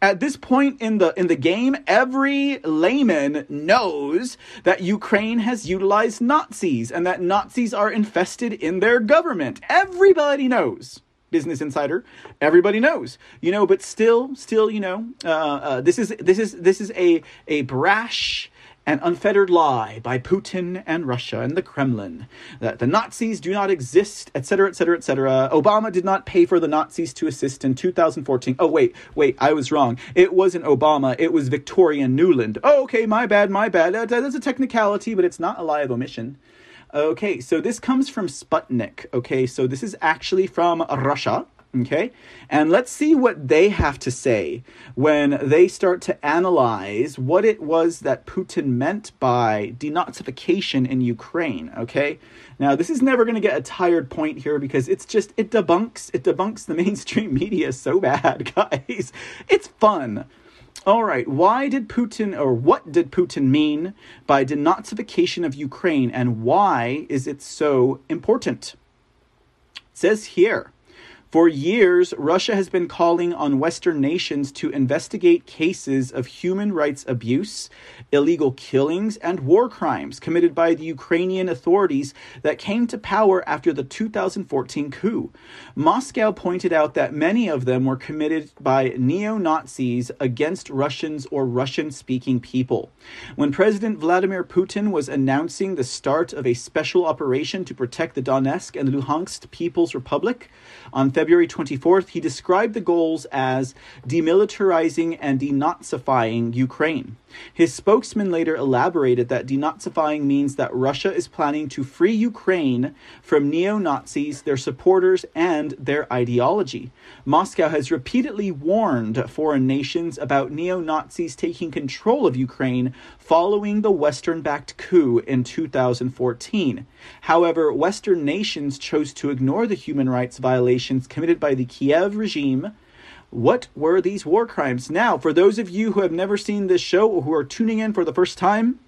At this point in the game, every layman knows that Ukraine has utilized Nazis and that Nazis are infested in their government. Everybody knows. Business Insider, everybody knows, you know, but still, this is a brash an unfettered lie by Putin and Russia and the Kremlin, that the Nazis do not exist, etc., etc., etc. Obama did not pay for the Nazis to assist in 2014. Oh, wait, I was wrong. It wasn't Obama. It was Victoria Nuland. Oh, okay, my bad. That's a technicality, but it's not a lie of omission. Okay, so this comes from Sputnik. Okay, so this is actually from Russia. Okay, and let's see what they have to say when they start to analyze what it was that Putin meant by denazification in Ukraine. Okay, now this is never going to get a tired point here because it's just, it debunks the mainstream media so bad, guys. It's fun. All right, what did Putin mean by denazification of Ukraine, and why is it so important? It says here, for years, Russia has been calling on Western nations to investigate cases of human rights abuse, illegal killings, and war crimes committed by the Ukrainian authorities that came to power after the 2014 coup. Moscow pointed out that many of them were committed by neo-Nazis against Russians or Russian-speaking people. When President Vladimir Putin was announcing the start of a special operation to protect the Donetsk and Luhansk People's Republic on February 24th, he described the goals as demilitarizing and denazifying Ukraine. His spokesman later elaborated that denazifying means that Russia is planning to free Ukraine from neo-Nazis, their supporters, and their ideology. Moscow has repeatedly warned foreign nations about neo-Nazis taking control of Ukraine following the Western-backed coup in 2014. However, Western nations chose to ignore the human rights violations committed by the Kiev regime. What were these war crimes? Now, for those of you who have never seen this show or who are tuning in for the first time,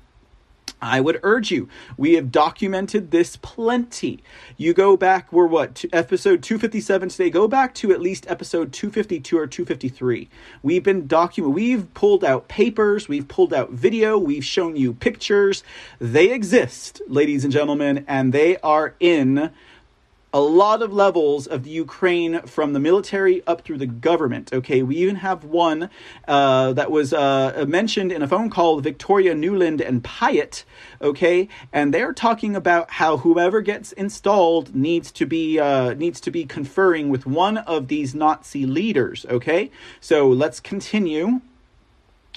I would urge you, we have documented this plenty. You go back, we're to episode 257 today. Go back to at least episode 252 or 253. We've been documenting, we've pulled out papers, we've pulled out video, we've shown you pictures. They exist, ladies and gentlemen, and they are in a lot of levels of the Ukraine, from the military up through the government. Okay, we even have one that was mentioned in a phone call with Victoria Nuland and Pyatt. Okay, and they're talking about how whoever gets installed needs to be conferring with one of these Nazi leaders. Okay, so let's continue.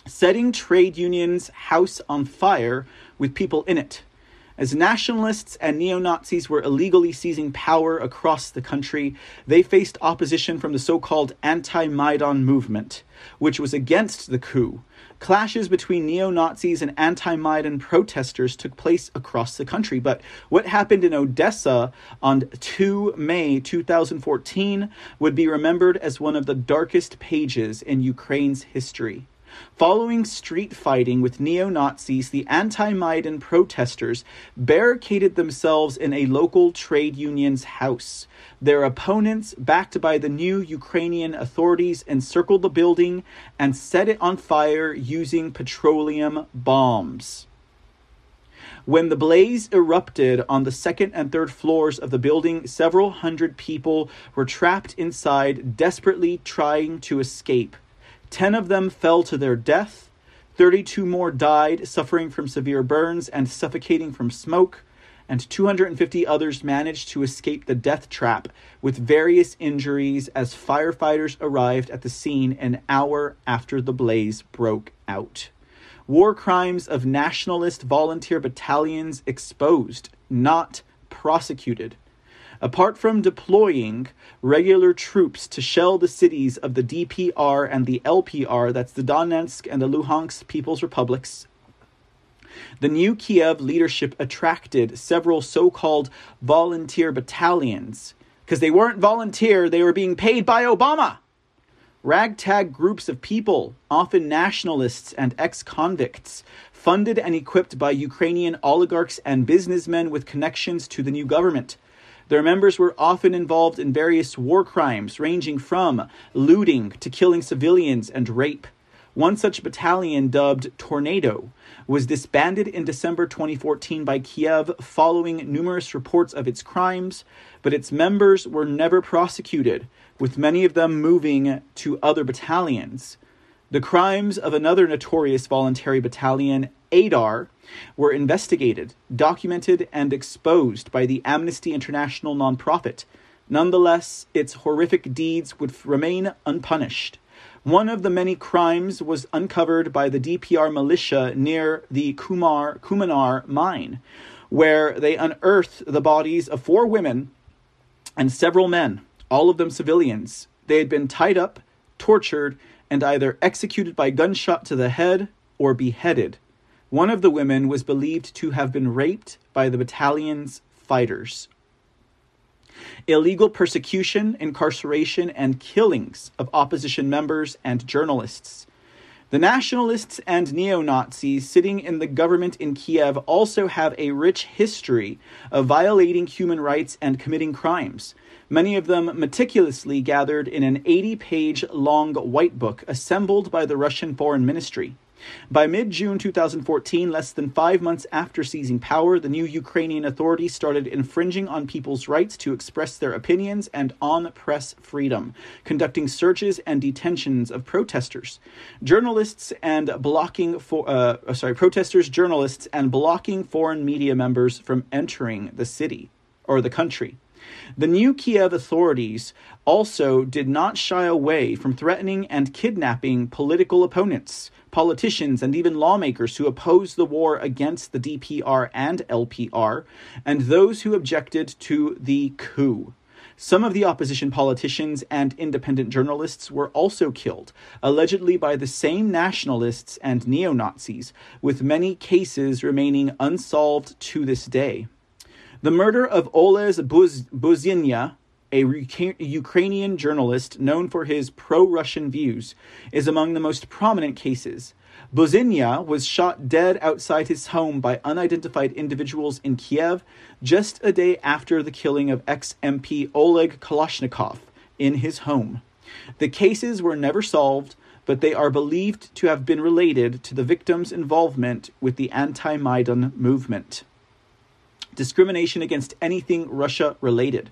Setting trade unions' house on fire with people in it. As nationalists and neo-Nazis were illegally seizing power across the country, they faced opposition from the so-called anti-Maidan movement, which was against the coup. Clashes between neo-Nazis and anti-Maidan protesters took place across the country. But what happened in Odessa on 2 May 2014 would be remembered as one of the darkest pages in Ukraine's history. Following street fighting with neo-Nazis, the anti-Maidan protesters barricaded themselves in a local trade union's house. Their opponents, backed by the new Ukrainian authorities, encircled the building and set it on fire using petroleum bombs. When the blaze erupted on the second and third floors of the building, several hundred people were trapped inside, desperately trying to escape. 10 of them fell to their death, 32 more died, suffering from severe burns and suffocating from smoke, and 250 others managed to escape the death trap with various injuries as firefighters arrived at the scene an hour after the blaze broke out. War crimes of nationalist volunteer battalions exposed, not prosecuted. Apart from deploying regular troops to shell the cities of the DPR and the LPR, that's the Donetsk and the Luhansk People's Republics, the new Kiev leadership attracted several so-called volunteer battalions, because they weren't volunteer, they were being paid by Obama. Ragtag groups of people, often nationalists and ex-convicts, funded and equipped by Ukrainian oligarchs and businessmen with connections to the new government. Their members were often involved in various war crimes, ranging from looting to killing civilians and rape. One such battalion, dubbed Tornado, was disbanded in December 2014 by Kiev following numerous reports of its crimes, but its members were never prosecuted, with many of them moving to other battalions. The crimes of another notorious voluntary battalion, ADAR, were investigated, documented, and exposed by the Amnesty International nonprofit. Nonetheless, its horrific deeds would remain unpunished. One of the many crimes was uncovered by the DPR militia near the Kuminar mine, where they unearthed the bodies of 4 women and several men, all of them civilians. They had been tied up, tortured, and either executed by gunshot to the head or beheaded. One of the women was believed to have been raped by the battalion's fighters. Illegal persecution, incarceration, and killings of opposition members and journalists. The nationalists and neo-Nazis sitting in the government in Kiev also have a rich history of violating human rights and committing crimes, many of them meticulously gathered in an 80-page long white book assembled by the Russian Foreign Ministry. By mid-June 2014, less than 5 months after seizing power, the new Ukrainian authorities started infringing on people's rights to express their opinions and on press freedom, conducting searches and detentions of protesters, journalists, and blocking foreign media members from entering the city or the country. The new Kiev authorities also did not shy away from threatening and kidnapping political opponents, politicians, and even lawmakers who opposed the war against the DPR and LPR, and those who objected to the coup. Some of the opposition politicians and independent journalists were also killed, allegedly by the same nationalists and neo-Nazis, with many cases remaining unsolved to this day. The murder of Oles Buzynya, a Ukrainian journalist known for his pro-Russian views, is among the most prominent cases. Buzynya was shot dead outside his home by unidentified individuals in Kiev just a day after the killing of ex-MP Oleg Kalashnikov in his home. The cases were never solved, but they are believed to have been related to the victims' involvement with the anti-Maidan movement. Discrimination against anything Russia-related.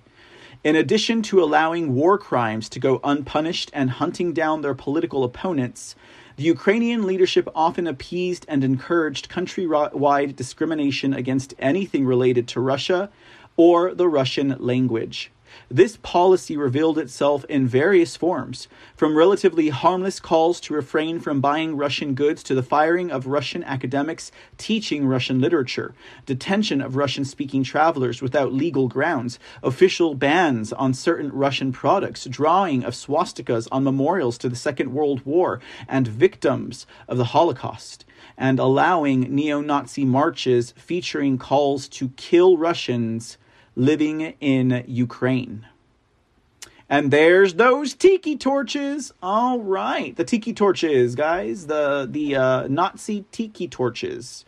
In addition to allowing war crimes to go unpunished and hunting down their political opponents, the Ukrainian leadership often appeased and encouraged countrywide discrimination against anything related to Russia or the Russian language. This policy revealed itself in various forms, from relatively harmless calls to refrain from buying Russian goods to the firing of Russian academics teaching Russian literature, detention of Russian-speaking travelers without legal grounds, official bans on certain Russian products, drawing of swastikas on memorials to the Second World War and victims of the Holocaust, and allowing neo-Nazi marches featuring calls to kill Russians living in Ukraine. And there's those tiki torches. All right, the tiki torches, guys, the Nazi tiki torches.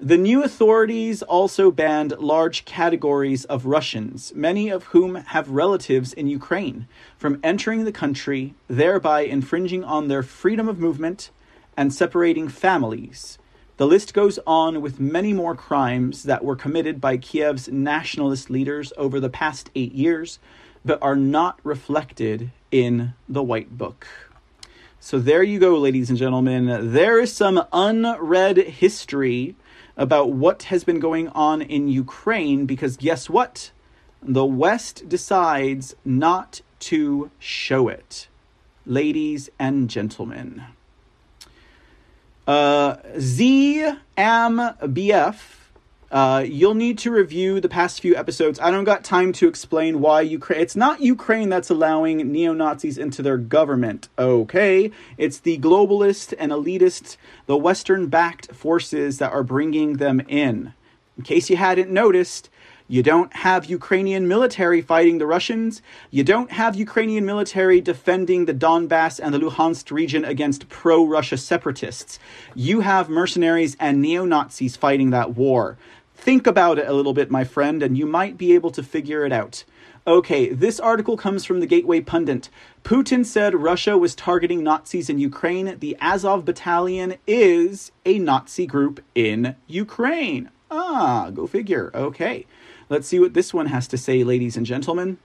The new authorities also banned large categories of Russians, many of whom have relatives in Ukraine, from entering the country, thereby infringing on their freedom of movement and separating families. The list goes on with many more crimes that were committed by Kiev's nationalist leaders over the past 8 years, but are not reflected in the White Book. So there you go, ladies and gentlemen. There is some unread history about what has been going on in Ukraine, because guess what? The West decides not to show it, ladies and gentlemen. ZAMBF, you'll need to review the past few episodes. I don't got time to explain why Ukraine... It's not Ukraine that's allowing neo-Nazis into their government, okay? It's the globalist and elitist, the Western-backed forces that are bringing them in. In case you hadn't noticed, you don't have Ukrainian military fighting the Russians. You don't have Ukrainian military defending the Donbass and the Luhansk region against pro-Russia separatists. You have mercenaries and neo-Nazis fighting that war. Think about it a little bit, my friend, and you might be able to figure it out. Okay, this article comes from the Gateway Pundit. Putin said Russia was targeting Nazis in Ukraine. The Azov Battalion is a Nazi group in Ukraine. Ah, go figure. Okay. Let's see what this one has to say, ladies and gentlemen.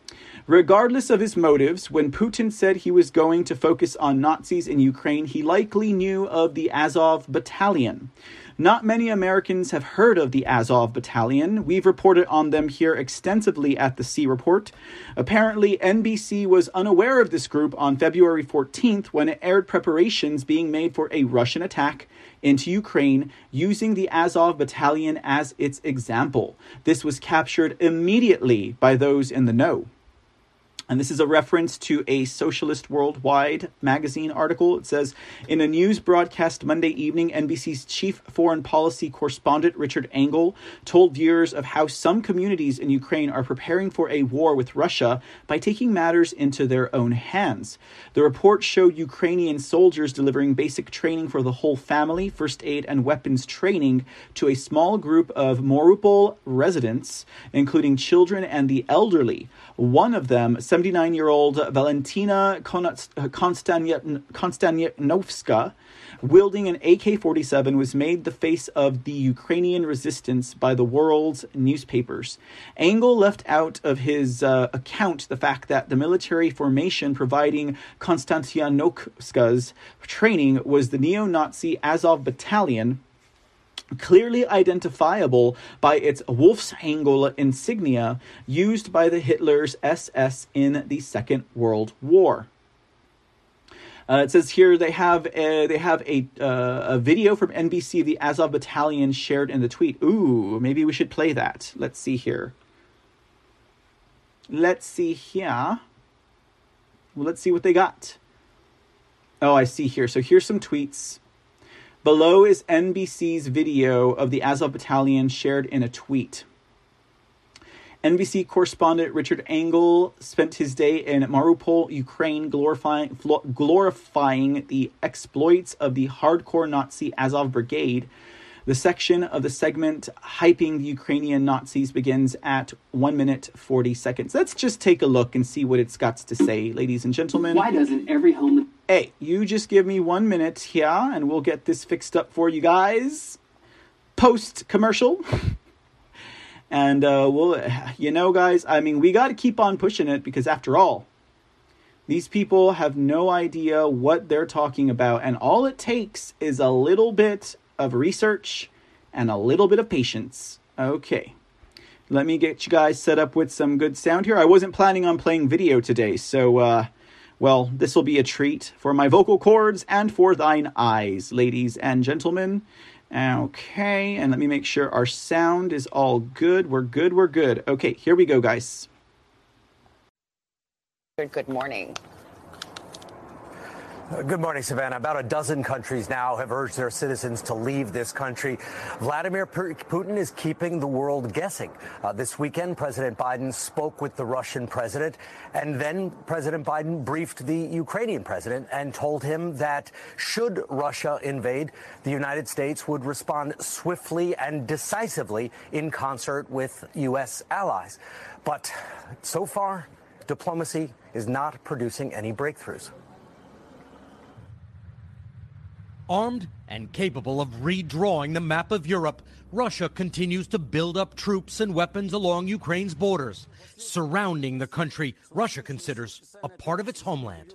Regardless of his motives, when Putin said he was going to focus on Nazis in Ukraine, he likely knew of the Azov Battalion. Not many Americans have heard of the Azov Battalion. We've reported on them here extensively at the C Report. Apparently, NBC was unaware of this group on February 14th when it aired preparations being made for a Russian attack into Ukraine using the Azov Battalion as its example. This was captured immediately by those in the know. And this is a reference to a Socialist Worldwide magazine article. It says, in a news broadcast Monday evening, NBC's chief foreign policy correspondent Richard Engel told viewers of how some communities in Ukraine are preparing for a war with Russia by taking matters into their own hands. The report showed Ukrainian soldiers delivering basic training for the whole family, first aid and weapons training to a small group of Mariupol residents, including children and the elderly. One of them, 79-year-old Valentina Konstantinovska, wielding an AK-47, was made the face of the Ukrainian resistance by the world's newspapers. Engel left out of his account the fact that the military formation providing Konstantinovska's training was the neo-Nazi Azov Battalion, clearly identifiable by its Wolfsangel insignia used by the Hitler's SS in the Second World War. It says here they have a video from NBC of the Azov Battalion shared in the tweet. Ooh, maybe we should play that. Let's see here. Well, let's see what they got. Oh, I see here. So here's some tweets. Below is NBC's video of the Azov Battalion shared in a tweet. NBC correspondent Richard Engel spent his day in Mariupol, Ukraine, glorifying the exploits of the hardcore Nazi Azov Brigade. The section of the segment hyping the Ukrainian Nazis begins at 1 minute 40 seconds. Let's just take a look and see what it's got to say, ladies and gentlemen. Why doesn't every home... Hey, you just give me 1 minute here, and we'll get this fixed up for you guys. Post-commercial. And, we'll, you know, guys, I mean, we got to keep on pushing it because, after all, these people have no idea what they're talking about. And all it takes is a little bit of research and a little bit of patience. Okay, let me get you guys set up with some good sound here. I wasn't planning on playing video today, so well, this will be a treat for my vocal cords and for thine eyes, ladies and gentlemen. Okay, and let me make sure our sound is all good. We're good. Okay, here we go, guys. Good morning. Good morning, Savannah. About a dozen countries now have urged their citizens to leave this country. Vladimir Putin is keeping the world guessing. This weekend, President Biden spoke with the Russian president, and then President Biden briefed the Ukrainian president and told him that should Russia invade, the United States would respond swiftly and decisively in concert with U.S. allies. But so far, diplomacy is not producing any breakthroughs. Armed and capable of redrawing the map of Europe, Russia continues to build up troops and weapons along Ukraine's borders, surrounding the country Russia considers a part of its homeland.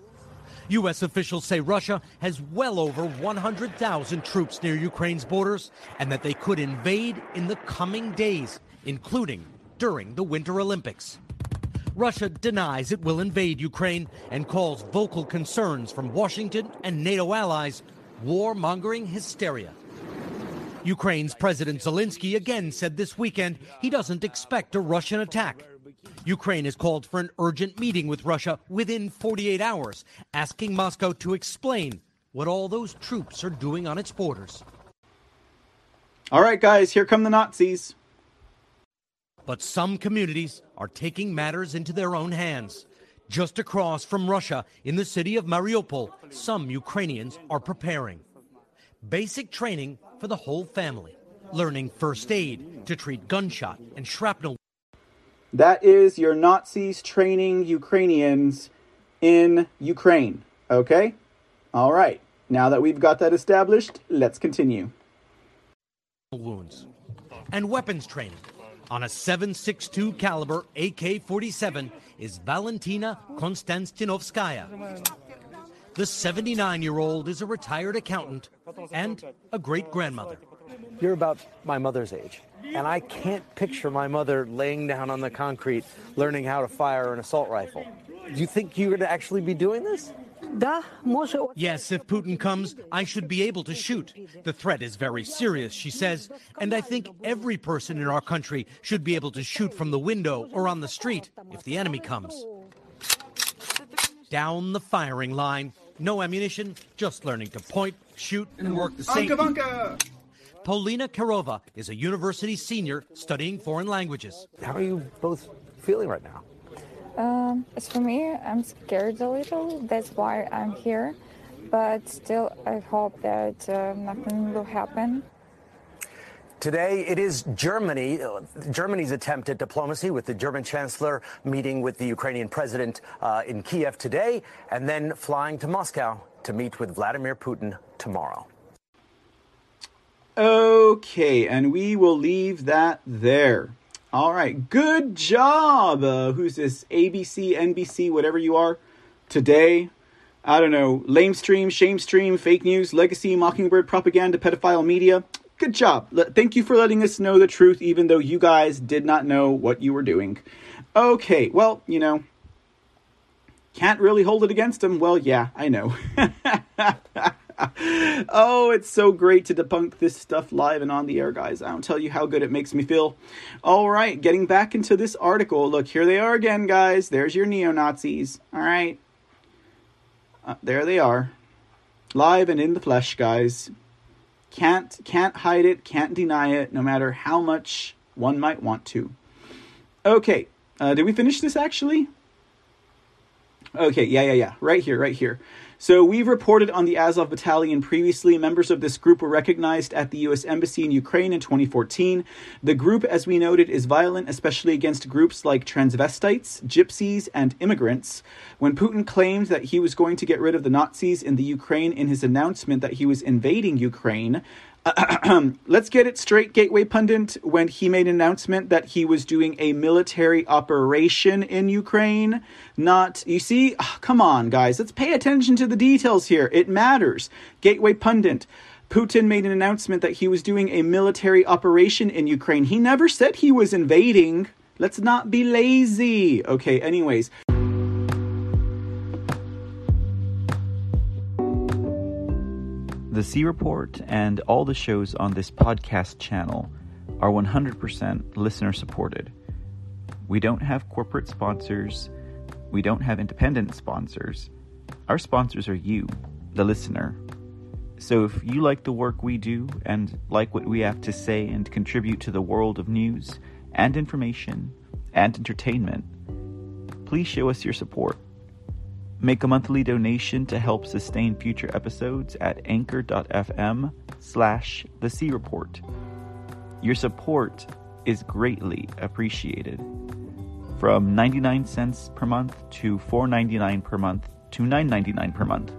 U.S. officials say Russia has well over 100,000 troops near Ukraine's borders and that they could invade in the coming days, including during the Winter Olympics. Russia denies it will invade Ukraine and calls vocal concerns from Washington and NATO allies warmongering hysteria. Ukraine's President Zelensky again said this weekend he doesn't expect a Russian attack. Ukraine has called for an urgent meeting with Russia within 48 hours, asking Moscow to explain what all those troops are doing on its borders. All right, guys, here come the Nazis. But some communities are taking matters into their own hands. Just across from Russia, in the city of Mariupol, some Ukrainians are preparing. Basic training for the whole family, learning first aid to treat gunshot and shrapnel. That is your Nazis training Ukrainians in Ukraine, okay? All right, now that we've got that established, let's continue. Wounds and weapons training. on a 7.62 caliber AK-47 is Valentina Konstantinovskaya. The 79-year-old is a retired accountant and a great-grandmother. You're about my mother's age, and I can't picture my mother laying down on the concrete learning how to fire an assault rifle. Do you think you're going to actually be doing this? Yes, if Putin comes, I should be able to shoot. The threat is very serious, she says, and I think every person in our country should be able to shoot from the window or on the street if the enemy comes. Down the firing line. No ammunition, just learning to point, shoot, and work the safety. Polina Karova is a university senior studying foreign languages. How are you both feeling right now? As for me, I'm scared a little. That's why I'm here. But still, I hope that nothing will happen. Today, it is Germany's attempt at diplomacy, with the German chancellor meeting with the Ukrainian president in Kiev today, and then flying to Moscow to meet with Vladimir Putin tomorrow. Okay, and we will leave that there. All right, good job. Who's this? ABC, NBC, whatever you are. Today, I don't know, lame stream, shame stream, fake news, legacy, mockingbird, propaganda, pedophile media. Good job. Thank you for letting us know the truth, even though you guys did not know what you were doing. Okay, well, you know, can't really hold it against them. Well, yeah, I know. Oh, it's so great to debunk this stuff live and on the air, guys. I don't tell you how good it makes me feel. All right, getting back into this article. Look, here they are again, guys. There's your neo-Nazis. All right. There they are. Live and in the flesh, guys. Can't hide it. Can't deny it, no matter how much one might want to. Okay. Did we finish this, actually? Okay, yeah. Right here. So we've reported on the Azov Battalion previously. Members of this group were recognized at the U.S. Embassy in Ukraine in 2014. The group, as we noted, is violent, especially against groups like transvestites, gypsies, and immigrants. When Putin claimed that he was going to get rid of the Nazis in the Ukraine in his announcement that he was invading Ukraine, let's get it straight, Gateway Pundit, when he made an announcement that he was doing a military operation in Ukraine, not, you see, oh, come on, guys, let's pay attention to the details here. It matters. Gateway Pundit, Putin made an announcement that he was doing a military operation in Ukraine. He never said he was invading. Let's not be lazy. Okay, anyways. The C Report and all the shows on this podcast channel are 100% listener supported. We don't have corporate sponsors. We don't have independent sponsors. Our sponsors are you, the listener. So if you like the work we do and like what we have to say and contribute to the world of news and information and entertainment, please show us your support. Make a monthly donation to help sustain future episodes at anchor.fm/The C Report. Your support is greatly appreciated. From 99 cents per month to $4.99 per month to $9.99 per month.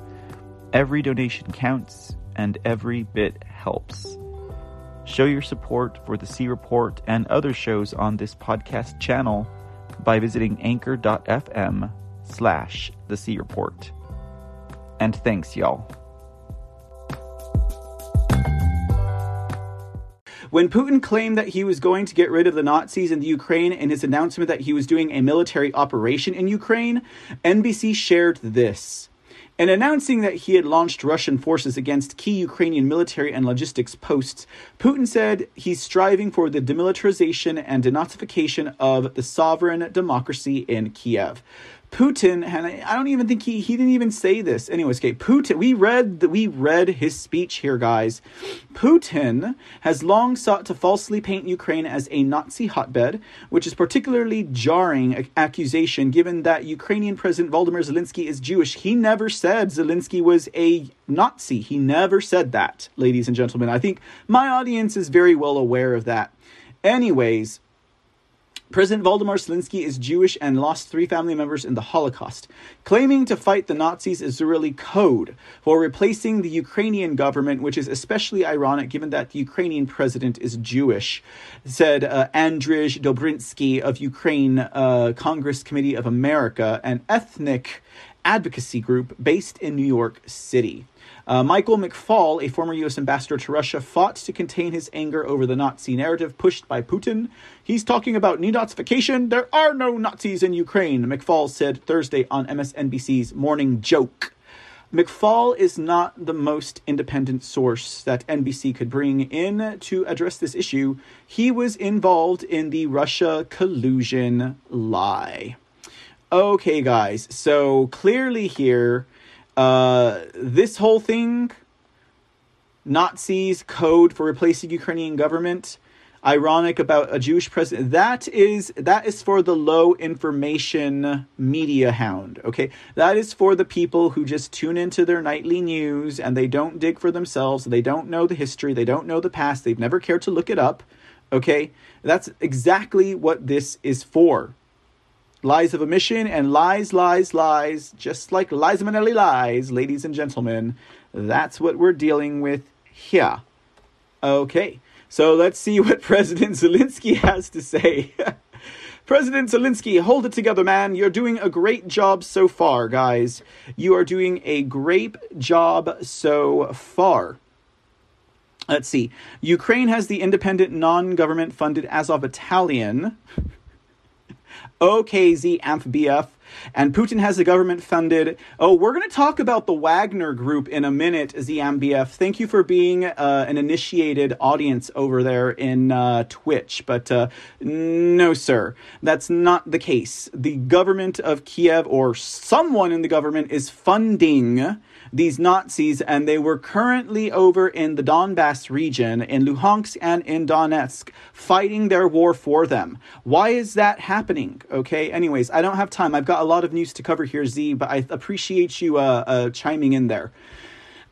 Every donation counts and every bit helps. Show your support for The C Report and other shows on this podcast channel by visiting anchor.fm/The C Report. And thanks, y'all. When Putin claimed that he was going to get rid of the Nazis in the Ukraine in his announcement that he was doing a military operation in Ukraine, NBC shared this. In announcing that he had launched Russian forces against key Ukrainian military and logistics posts, Putin said he's striving for the demilitarization and denazification of the sovereign democracy in Kiev. Putin, and I don't even think he didn't even say this. Anyways, okay, Putin, we read his speech here, guys. Putin has long sought to falsely paint Ukraine as a Nazi hotbed, which is particularly jarring accusation given that Ukrainian President Volodymyr Zelensky is Jewish. He never said Zelensky was a Nazi. He never said that, ladies and gentlemen. I think my audience is very well aware of that. Anyways, President Volodymyr Zelensky is Jewish and lost 3 family members in the Holocaust. Claiming to fight the Nazis is Israeli code for replacing the Ukrainian government, which is especially ironic given that the Ukrainian president is Jewish, said Andriy Dobrinsky of Ukraine Congress Committee of America, an ethnic advocacy group based in New York City. Michael McFaul, a former U.S. ambassador to Russia, fought to contain his anger over the Nazi narrative pushed by Putin. He's talking about denazification. There are no Nazis in Ukraine, McFaul said Thursday on MSNBC's Morning Joke. McFaul is not the most independent source that NBC could bring in to address this issue. He was involved in the Russia collusion lie. Okay, guys, so clearly here... this whole thing, Nazis code for replacing Ukrainian government, ironic about a Jewish president. That is for the low information media hound. Okay, that is for the people who just tune into their nightly news and they don't dig for themselves. They don't know the history. They don't know the past. They've never cared to look it up. Okay, that's exactly what this is for. Lies of omission and lies, just like Liza Minnelli lies, ladies and gentlemen. That's what we're dealing with here. Okay, so let's see what President Zelensky has to say. President Zelensky, hold it together, man. You're doing a great job so far, guys. You are doing a great job so far. Let's see. Ukraine has the independent, non-government funded Azov Battalion... OKZ AMPBF, and Putin has the government funded. Oh, we're going to talk about the Wagner Group in a minute, ZAMBF. Thank you for being an initiated audience over there in Twitch. But no, sir, that's not the case. The government of Kiev or someone in the government is funding these Nazis, and they were currently over in the Donbass region, in Luhansk and in Donetsk, fighting their war for them. Why is that happening? Okay, anyways, I don't have time. I've got a lot of news to cover here, Z, but I appreciate you chiming in there.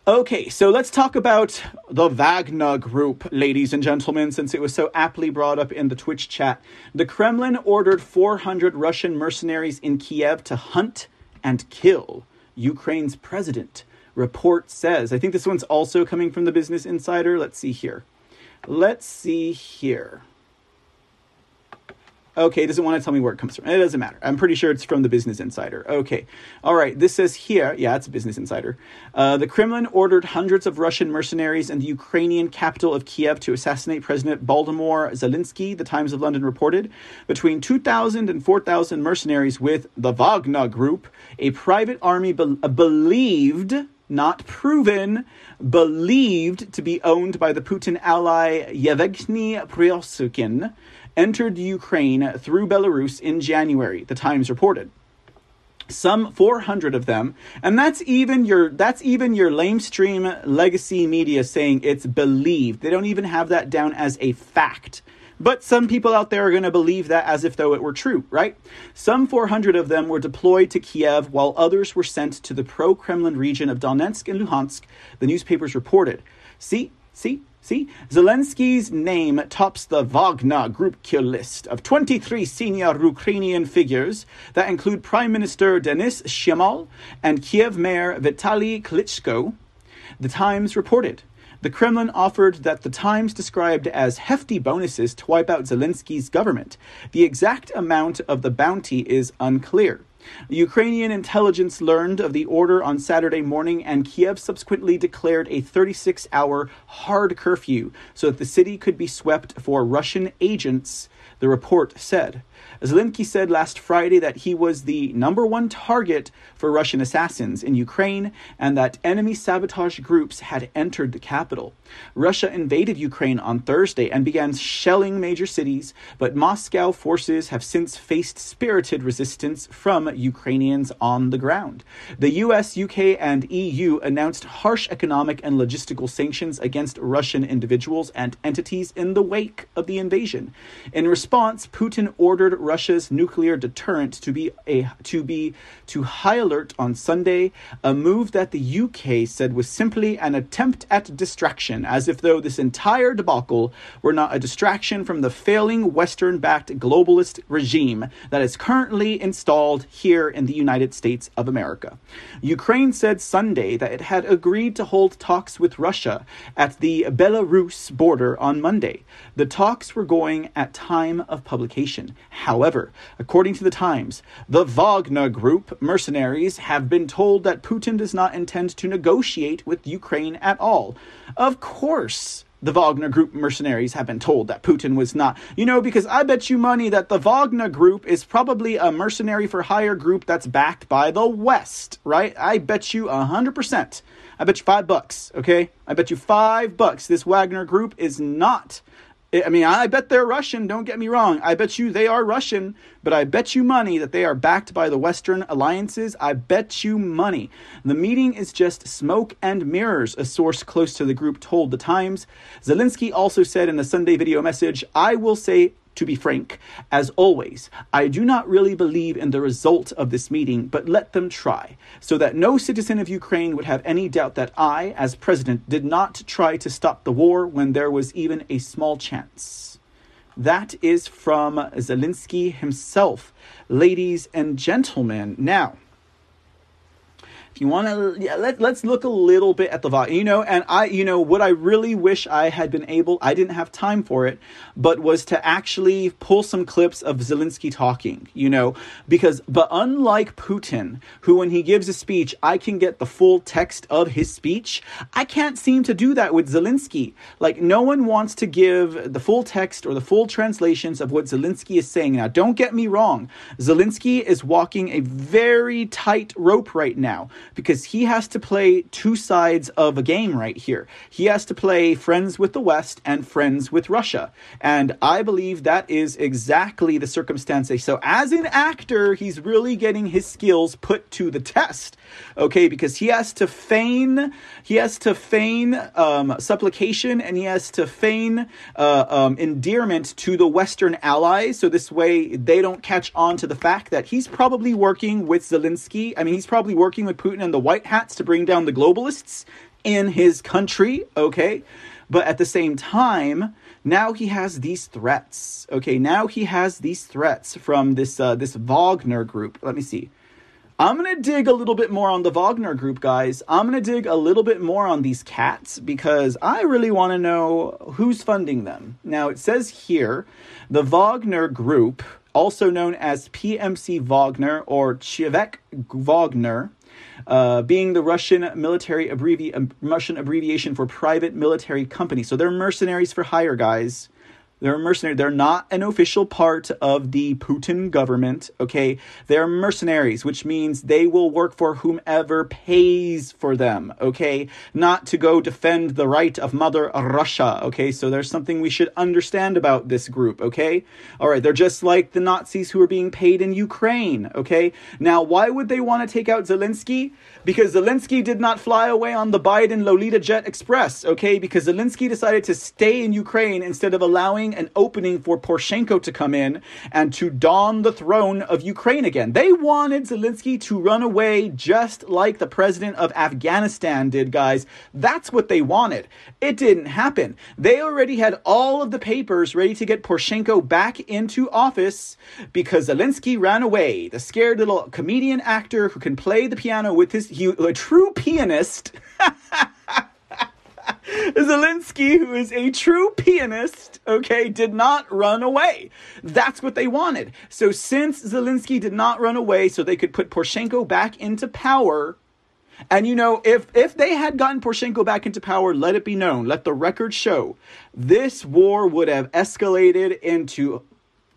Okay, so let's talk about the Wagner Group, ladies and gentlemen, since it was so aptly brought up in the Twitch chat. The Kremlin ordered 400 Russian mercenaries in Kiev to hunt and kill Ukraine's president, report says. I think this one's also coming from the Business Insider. Let's see here. Okay, it doesn't want to tell me where it comes from. It doesn't matter. I'm pretty sure it's from the Business Insider. Okay. All right. This says here. Yeah, it's Business Insider. The Kremlin ordered hundreds of Russian mercenaries in the Ukrainian capital of Kiev to assassinate President Volodymyr Zelensky, The Times of London reported. Between 2,000 and 4,000 mercenaries with the Wagner Group, a private army believed... not proven, believed to be owned by the Putin ally Yevgeny Prigozhin, entered Ukraine through Belarus in January, The Times reported. Some 400 of them, and that's even your lamestream legacy media saying it's believed. They don't even have that down as a fact. But some people out there are going to believe that as if though it were true, right? Some 400 of them were deployed to Kiev, while others were sent to the pro-Kremlin region of Donetsk and Luhansk, the newspapers reported. See? Zelensky's name tops the Wagner Group kill list of 23 senior Ukrainian figures that include Prime Minister Denis Shmyhal and Kiev Mayor Vitaly Klitschko, The Times reported. The Kremlin offered that the Times described as hefty bonuses to wipe out Zelensky's government. The exact amount of the bounty is unclear. Ukrainian intelligence learned of the order on Saturday morning, and Kiev subsequently declared a 36-hour hard curfew so that the city could be swept for Russian agents, the report said. Zelensky said last Friday that he was the #1 target for Russian assassins in Ukraine and that enemy sabotage groups had entered the capital. Russia invaded Ukraine on Thursday and began shelling major cities, but Moscow forces have since faced spirited resistance from Ukrainians on the ground. The US, UK, and EU announced harsh economic and logistical sanctions against Russian individuals and entities in the wake of the invasion. In response, Putin ordered Russia's nuclear deterrent to high alert on Sunday, a move that the UK said was simply an attempt at distraction, as if though this entire debacle were not a distraction from the failing Western-backed globalist regime that is currently installed here in the United States of America. Ukraine said Sunday that it had agreed to hold talks with Russia at the Belarus border on Monday. The talks were going at time of publication. However, according to the Times, the Wagner Group mercenaries have been told that Putin does not intend to negotiate with Ukraine at all. Of course, the Wagner Group mercenaries have been told that Putin was not, because I bet you money that the Wagner Group is probably a mercenary for hire group that's backed by the West, right? I bet you 100%. I bet you $5, okay? I bet you $5 this Wagner Group is not. I mean, I bet they're Russian, don't get me wrong. I bet you they are Russian, but I bet you money that they are backed by the Western alliances. I bet you money. The meeting is just smoke and mirrors, a source close to the group told The Times. Zelensky also said in a Sunday video message, I will say, to be frank, as always, I do not really believe in the result of this meeting, but let them try, so that no citizen of Ukraine would have any doubt that I, as president, did not try to stop the war when there was even a small chance. That is from Zelensky himself, ladies and gentlemen. Now, if you want to, let's look a little bit at the Wagner, what I really wish I had been able, I didn't have time for it, but was to actually pull some clips of Zelensky talking, because unlike Putin, who when he gives a speech, I can get the full text of his speech. I can't seem to do that with Zelensky. Like, no one wants to give the full text or the full translations of what Zelensky is saying. Now, don't get me wrong. Zelensky is walking a very tight rope right now, because he has to play two sides of a game right here. He has to play friends with the West and friends with Russia. And I believe that is exactly the circumstance. So as an actor, he's really getting his skills put to the test, okay? Because he has to feign supplication, and he has to feign endearment to the Western allies. So this way they don't catch on to the fact that he's probably working with Zelensky. I mean, he's probably working with Putin and the white hats to bring down the globalists in his country, okay? But at the same time, now he has these threats, okay? Now he has these threats from this Wagner Group. Let me see. I'm going to dig a little bit more on the Wagner Group, guys. I'm going to dig a little bit more on these cats, because I really want to know who's funding them. Now, it says here, the Wagner Group, also known as PMC Wagner or Chivek Wagner, being the Russian abbreviation for private military company. So they're mercenaries for hire, guys. They're mercenaries. They're not an official part of the Putin government, okay? They're mercenaries, which means they will work for whomever pays for them, okay? Not to go defend the right of Mother Russia, okay? So there's something we should understand about this group, okay? All right, they're just like the Nazis who are being paid in Ukraine, okay? Now, why would they want to take out Zelensky? Because Zelensky did not fly away on the Biden Lolita Jet Express, okay? Because Zelensky decided to stay in Ukraine instead of allowing an opening for Poroshenko to come in and to don the throne of Ukraine again. They wanted Zelensky to run away just like the president of Afghanistan did, guys. That's what they wanted. It didn't happen. They already had all of the papers ready to get Poroshenko back into office because Zelensky ran away. The scared little comedian actor who can play the piano with a true pianist. Zelensky, who is a true pianist, okay, did not run away. That's what they wanted. So since Zelensky did not run away so they could put Poroshenko back into power, and if they had gotten Poroshenko back into power, let it be known, let the record show, this war would have escalated into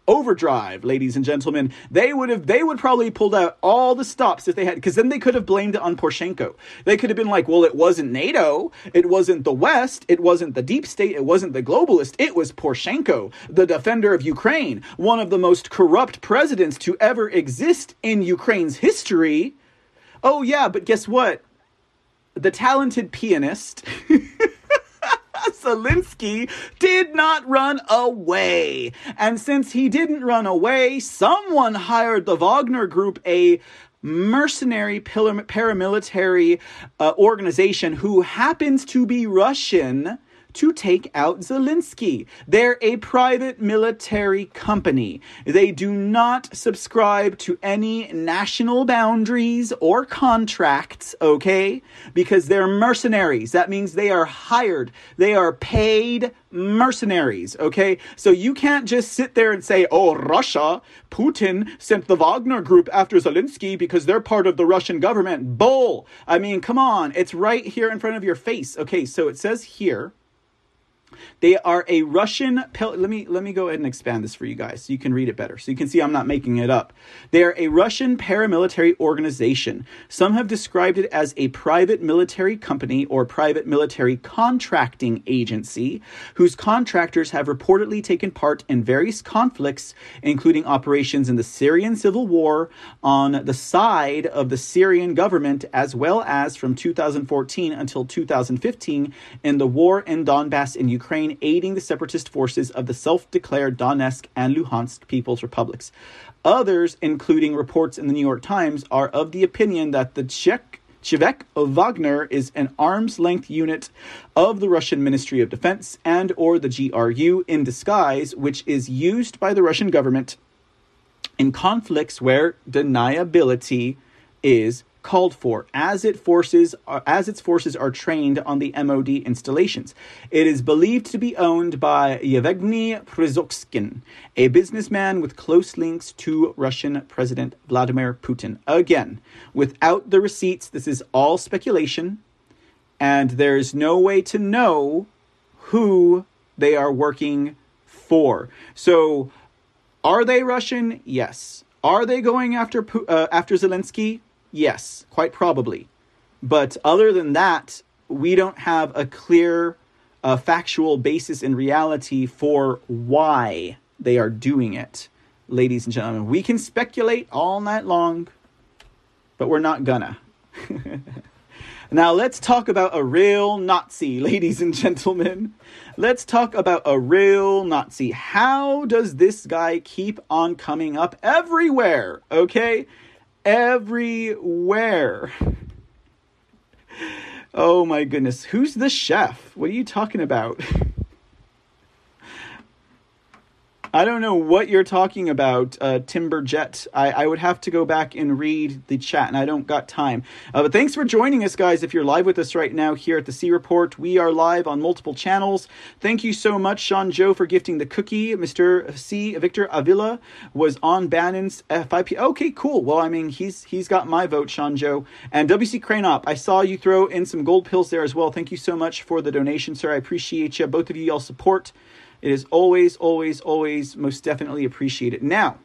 overdrive, ladies and gentlemen. They would probably pulled out all the stops if they had, because then they could have blamed it on Poroshenko. They could have been like, well, it wasn't NATO, it wasn't the West, it wasn't the deep state, it wasn't the globalist, it was Poroshenko, the defender of Ukraine, one of the most corrupt presidents to ever exist in Ukraine's history. Oh yeah, but guess what? The talented pianist Zelensky did not run away. And since he didn't run away, someone hired the Wagner Group, a mercenary paramilitary organization who happens to be Russian, to take out Zelensky. They're a private military company. They do not subscribe to any national boundaries or contracts, okay? Because they're mercenaries. That means they are hired. They are paid mercenaries, okay? So you can't just sit there and say, oh, Russia, Putin sent the Wagner Group after Zelensky because they're part of the Russian government. Bull! I mean, come on. It's right here in front of your face. Okay, so it says here, they are a Russian... Let me go ahead and expand this for you guys so you can read it better. So you can see I'm not making it up. They are a Russian paramilitary organization. Some have described it as a private military company or private military contracting agency whose contractors have reportedly taken part in various conflicts, including operations in the Syrian civil war on the side of the Syrian government, as well as from 2014 until 2015 in the war in Donbass in Ukraine, aiding the separatist forces of the self-declared Donetsk and Luhansk People's Republics. Others, including reports in the New York Times, are of the opinion that the Chevek of Wagner is an arm's-length unit of the Russian Ministry of Defense and or the GRU in disguise, which is used by the Russian government in conflicts where deniability is called for, as its forces are trained on the MOD installations. It is believed to be owned by Yevgeny Prigozhin, a businessman with close links to Russian President Vladimir Putin. Again, without the receipts, this is all speculation, and there is no way to know who they are working for. So, are they Russian? Yes. Are they going after Zelensky? Yes, quite probably. But other than that, we don't have a clear factual basis in reality for why they are doing it, ladies and gentlemen. We can speculate all night long, but we're not gonna. Now let's talk about a real Nazi, ladies and gentlemen. Let's talk about a real Nazi. How does this guy keep on coming up everywhere, okay? Everywhere. Oh my goodness. Who's the chef? What are you talking about? I don't know what you're talking about, Timberjet. I would have to go back and read the chat, and I don't got time. But thanks for joining us, guys. If you're live with us right now here at the C Report, we are live on multiple channels. Thank you so much, Sean Joe, for gifting the cookie. Mr. C, Victor Avila, was on Bannon's FIP. Okay, cool. Well, I mean, he's got my vote, Sean Joe. And WC Cranop, I saw you throw in some gold pills there as well. Thank you so much for the donation, sir. I appreciate you. Both of you, y'all support. It is always, always, always most definitely appreciated. Now,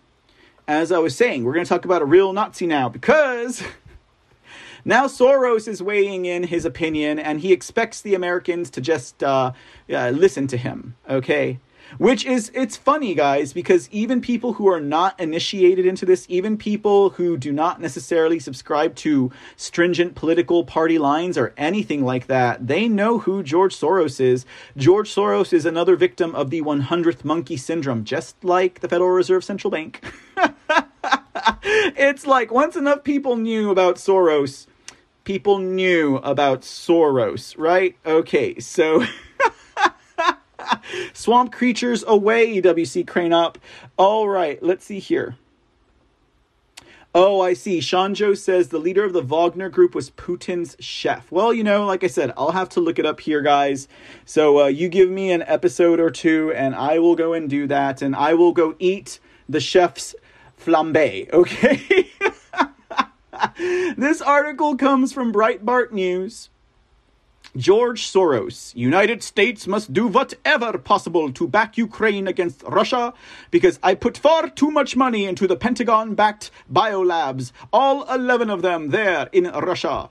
as I was saying, we're going to talk about a real Nazi now, because now Soros is weighing in his opinion, and he expects the Americans to just listen to him, okay? Which is, it's funny, guys, because even people who are not initiated into this, even people who do not necessarily subscribe to stringent political party lines or anything like that, they know who George Soros is. George Soros is another victim of the 100th monkey syndrome, just like the Federal Reserve Central Bank. It's like, once enough people knew about Soros, right? Okay, so... Swamp creatures away, WC Crane up. All right, let's see here. Oh, I see. Shanjo says the leader of the Wagner Group was Putin's chef. Well, you know, like I said, I'll have to look it up here, guys. So you give me an episode or two, and I will go and do that, and I will go eat the chef's flambe, okay? This article comes from Breitbart News. George Soros, United States must do whatever possible to back Ukraine against Russia because I put far too much money into the Pentagon-backed biolabs, all 11 of them there in Russia,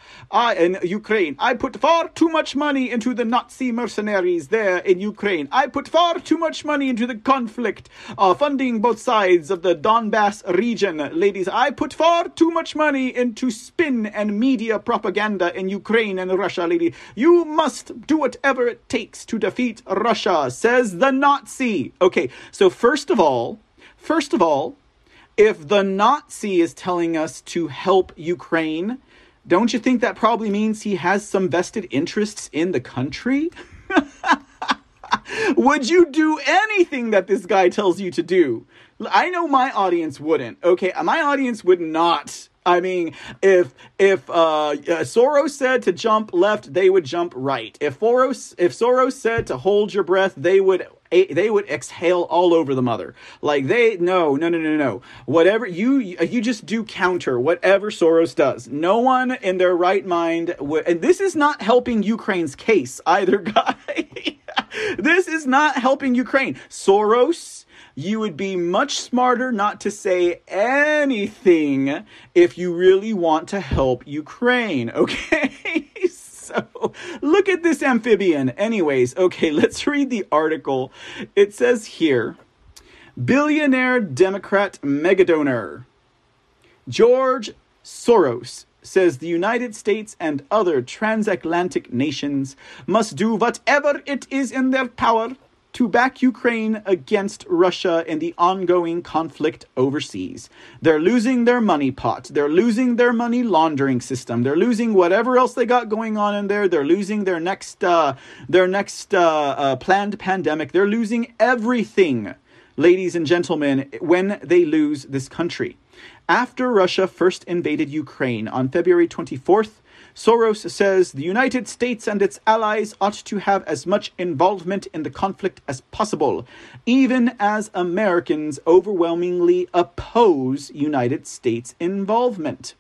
in Ukraine. I put far too much money into the Nazi mercenaries there in Ukraine. I put far too much money into the conflict, funding both sides of the Donbass region, ladies. I put far too much money into spin and media propaganda in Ukraine and Russia, lady. You must do whatever it takes to defeat Russia, says the Nazi. Okay, so first of all, if the Nazi is telling us to help Ukraine, don't you think that probably means he has some vested interests in the country? Would you do anything that this guy tells you to do? I know my audience wouldn't. Okay, my audience would not. I mean, if Soros said to jump left, they would jump right. If Soros said to hold your breath, they would exhale all over the mother. Like no. Whatever you just do counter whatever Soros does. No one in their right mind would. And this is not helping Ukraine's case either, guy. This is not helping Ukraine. Soros, you would be much smarter not to say anything if you really want to help Ukraine, okay? So look at this amphibian. Anyways, okay, let's read the article. It says here, billionaire Democrat megadonor George Soros says the United States and other transatlantic nations must do whatever it is in their power to back Ukraine against Russia in the ongoing conflict overseas. They're losing their money pot. They're losing their money laundering system. They're losing whatever else they got going on in there. They're losing their next planned pandemic. They're losing everything, ladies and gentlemen, when they lose this country. After Russia first invaded Ukraine on February 24th, Soros says the United States and its allies ought to have as much involvement in the conflict as possible, even as Americans overwhelmingly oppose United States involvement.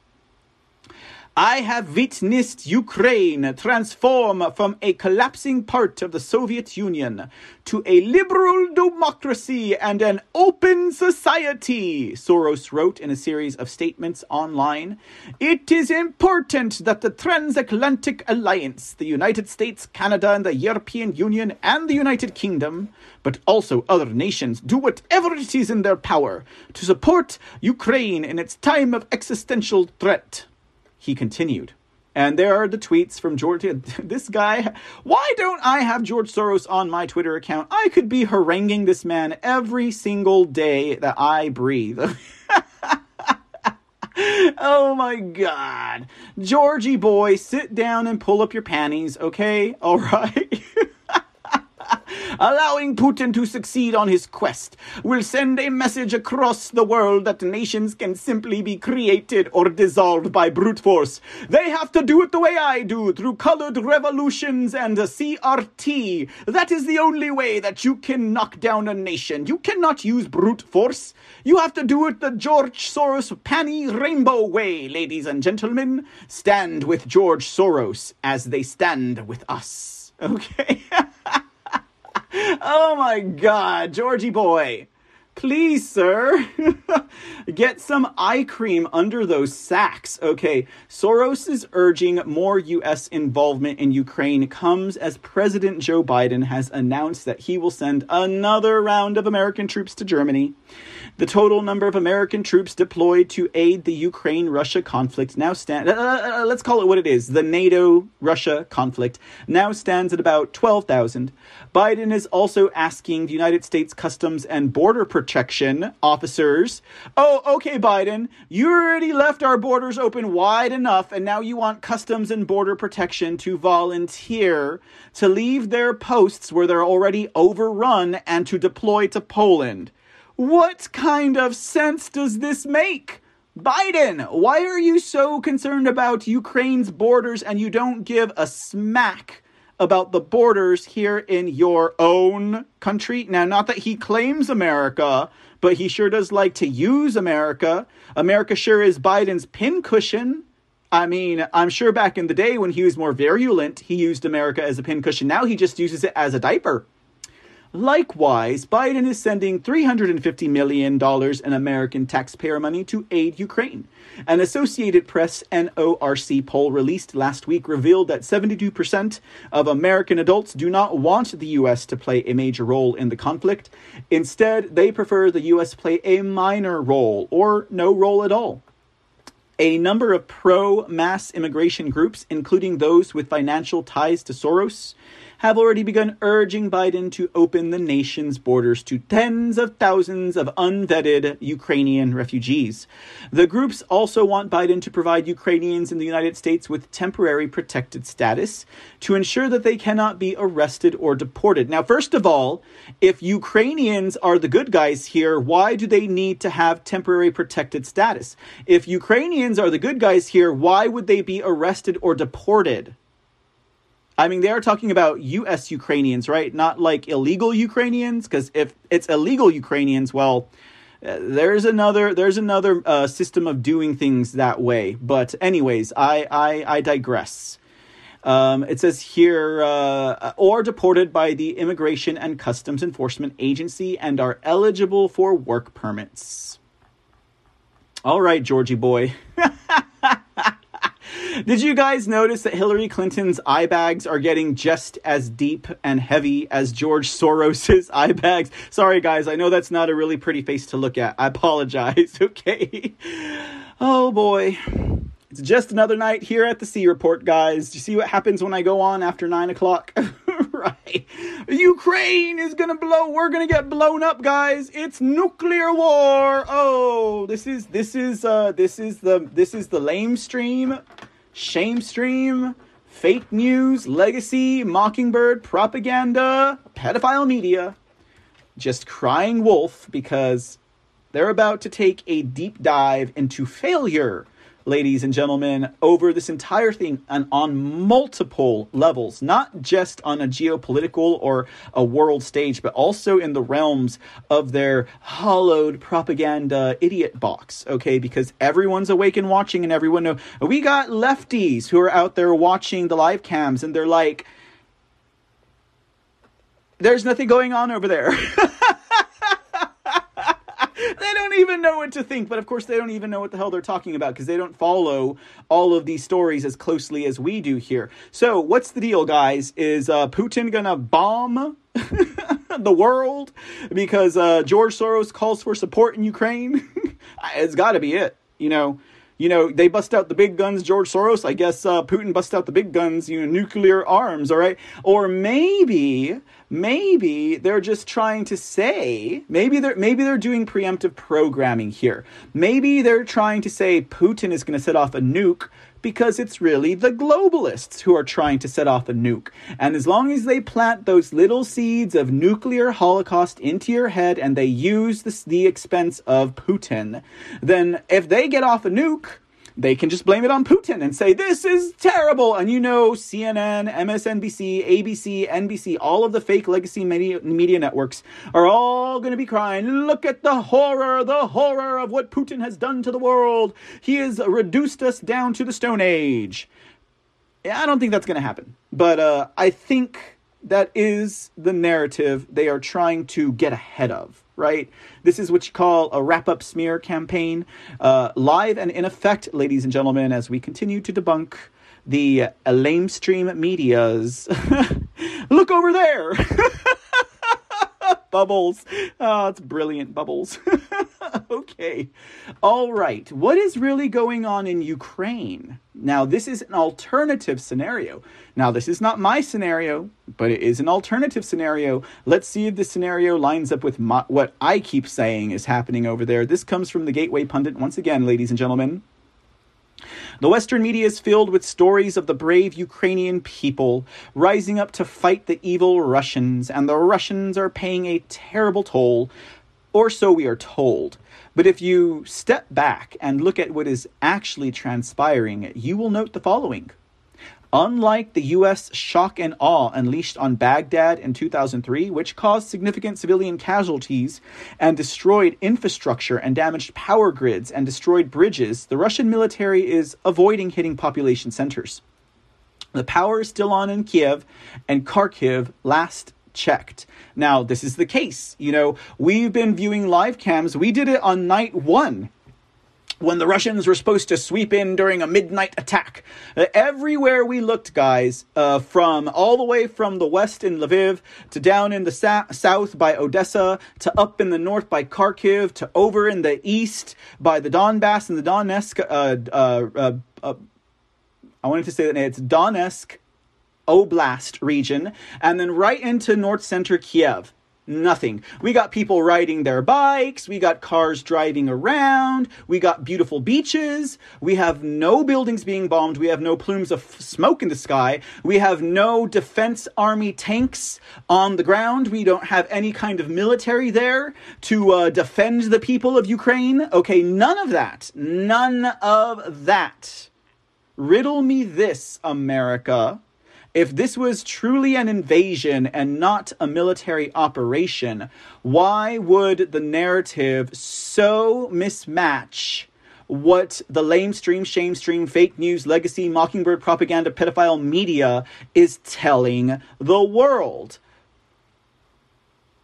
I have witnessed Ukraine transform from a collapsing part of the Soviet Union to a liberal democracy and an open society, Soros wrote in a series of statements online. It is important that the transatlantic alliance, the United States, Canada, and the European Union, and the United Kingdom, but also other nations, do whatever it is in their power to support Ukraine in its time of existential threat. He continued. And there are the tweets from George. This guy, why don't I have George Soros on my Twitter account? I could be haranguing this man every single day that I breathe. Oh my God. Georgie boy, sit down and pull up your panties, okay? All right. Allowing Putin to succeed on his quest will send a message across the world that nations can simply be created or dissolved by brute force. They have to do it the way I do, through colored revolutions and a CRT. That is the only way that you can knock down a nation. You cannot use brute force. You have to do it the George Soros panty rainbow way, ladies and gentlemen. Stand with George Soros as they stand with us. Okay? Oh my God, Georgie boy. Please, sir, get some eye cream under those sacks. Okay, Soros is urging more U.S. involvement in Ukraine comes as President Joe Biden has announced that he will send another round of American troops to Germany. The total number of American troops deployed to aid the Ukraine-Russia conflict now stands, let's call it what it is, the NATO-Russia conflict, now stands at about 12,000. Biden is also asking the United States Customs and Border Protection officers, oh, okay, Biden, you already left our borders open wide enough, and now you want Customs and Border Protection to volunteer to leave their posts where they're already overrun and to deploy to Poland. What kind of sense does this make? Biden, why are you so concerned about Ukraine's borders and you don't give a smack about the borders here in your own country? Now, not that he claims America, but he sure does like to use America. America sure is Biden's pincushion. I mean, I'm sure back in the day when he was more virulent, he used America as a pincushion. Now he just uses it as a diaper. Likewise, Biden is sending $350 million in American taxpayer money to aid Ukraine. An Associated Press and ORC poll released last week revealed that 72% of American adults do not want the U.S. to play a major role in the conflict. Instead, they prefer the U.S. play a minor role or no role at all. A number of pro-mass immigration groups, including those with financial ties to Soros, have already begun urging Biden to open the nation's borders to tens of thousands of unvetted Ukrainian refugees. The groups also want Biden to provide Ukrainians in the United States with temporary protected status to ensure that they cannot be arrested or deported. Now, first of all, if Ukrainians are the good guys here, why do they need to have temporary protected status? If Ukrainians are the good guys here, why would they be arrested or deported? I mean, they are talking about U.S. Ukrainians, right? Not like illegal Ukrainians, because if it's illegal Ukrainians, well, there's another system of doing things that way. But anyways, I digress. It says here, or deported by the Immigration and Customs Enforcement Agency and are eligible for work permits. All right, Georgie boy. Did you guys notice that Hillary Clinton's eye bags are getting just as deep and heavy as George Soros's eye bags? Sorry, guys. I know that's not a really pretty face to look at. I apologize. Okay. Oh, boy. It's just another night here at the C Report, guys. Do you see what happens when I go on after 9 o'clock? Right. Ukraine is going to blow. We're going to get blown up, guys. It's nuclear war. Oh, this is the lame stream. Shame stream, fake news, legacy, mockingbird, propaganda, pedophile media, just crying wolf because they're about to take a deep dive into failure, ladies and gentlemen, over this entire thing and on multiple levels, not just on a geopolitical or a world stage, but also in the realms of their hollowed propaganda idiot box, okay? Because everyone's awake and watching and everyone knows. We got lefties who are out there watching the live cams and they're like, there's nothing going on over there. They don't even know what to think, but of course they don't even know what the hell they're talking about because they don't follow all of these stories as closely as we do here. So what's the deal, guys? Is Putin gonna bomb the world because George Soros calls for support in Ukraine? It's got to be it, you know. You know, they bust out the big guns, George Soros. I guess Putin bust out the big guns, you know, nuclear arms, all right? Or maybe they're just trying to say, maybe they're doing preemptive programming here. Maybe they're trying to say Putin is going to set off a nuke because it's really the globalists who are trying to set off a nuke. And as long as they plant those little seeds of nuclear holocaust into your head and they use the expense of Putin, then if they get off a nuke, they can just blame it on Putin and say, this is terrible. And you know, CNN, MSNBC, ABC, NBC, all of the fake legacy media networks are all going to be crying, look at the horror of what Putin has done to the world. He has reduced us down to the Stone Age. I don't think that's going to happen. But I think that is the narrative they are trying to get ahead of. Right? This is what you call a wrap-up smear campaign, live and in effect, ladies and gentlemen, as we continue to debunk the lamestream media's look over there. Bubbles. Oh, it's brilliant, Bubbles. Okay. All right. What is really going on in Ukraine? Now, this is an alternative scenario. Now, this is not my scenario, but it is an alternative scenario. Let's see if this scenario lines up with what I keep saying is happening over there. This comes from the Gateway Pundit once again, ladies and gentlemen. The Western media is filled with stories of the brave Ukrainian people rising up to fight the evil Russians, and the Russians are paying a terrible toll, or so we are told. But if you step back and look at what is actually transpiring, you will note the following. Unlike the U.S. shock and awe unleashed on Baghdad in 2003, which caused significant civilian casualties and destroyed infrastructure and damaged power grids and destroyed bridges, the Russian military is avoiding hitting population centers. The power is still on in Kiev and Kharkiv last checked. Now, this is the case. You know, we've been viewing live cams. We did it on night one, when the Russians were supposed to sweep in during a midnight attack. Everywhere we looked, guys, from all the way from the west in Lviv, to down in the south by Odessa, to up in the north by Kharkiv, to over in the east by the Donbass and the Donetsk. I wanted to say that it's Donetsk Oblast region, and then right into north center Kiev. Nothing. We got people riding their bikes. We got cars driving around. We got beautiful beaches. We have no buildings being bombed. We have no plumes of smoke in the sky. We have no defense army tanks on the ground. We don't have any kind of military there to defend the people of Ukraine. Okay, none of that. None of that. Riddle me this, America. If this was truly an invasion and not a military operation, why would the narrative so mismatch what the lamestream, shamestream, fake news, legacy, mockingbird propaganda, pedophile media is telling the world?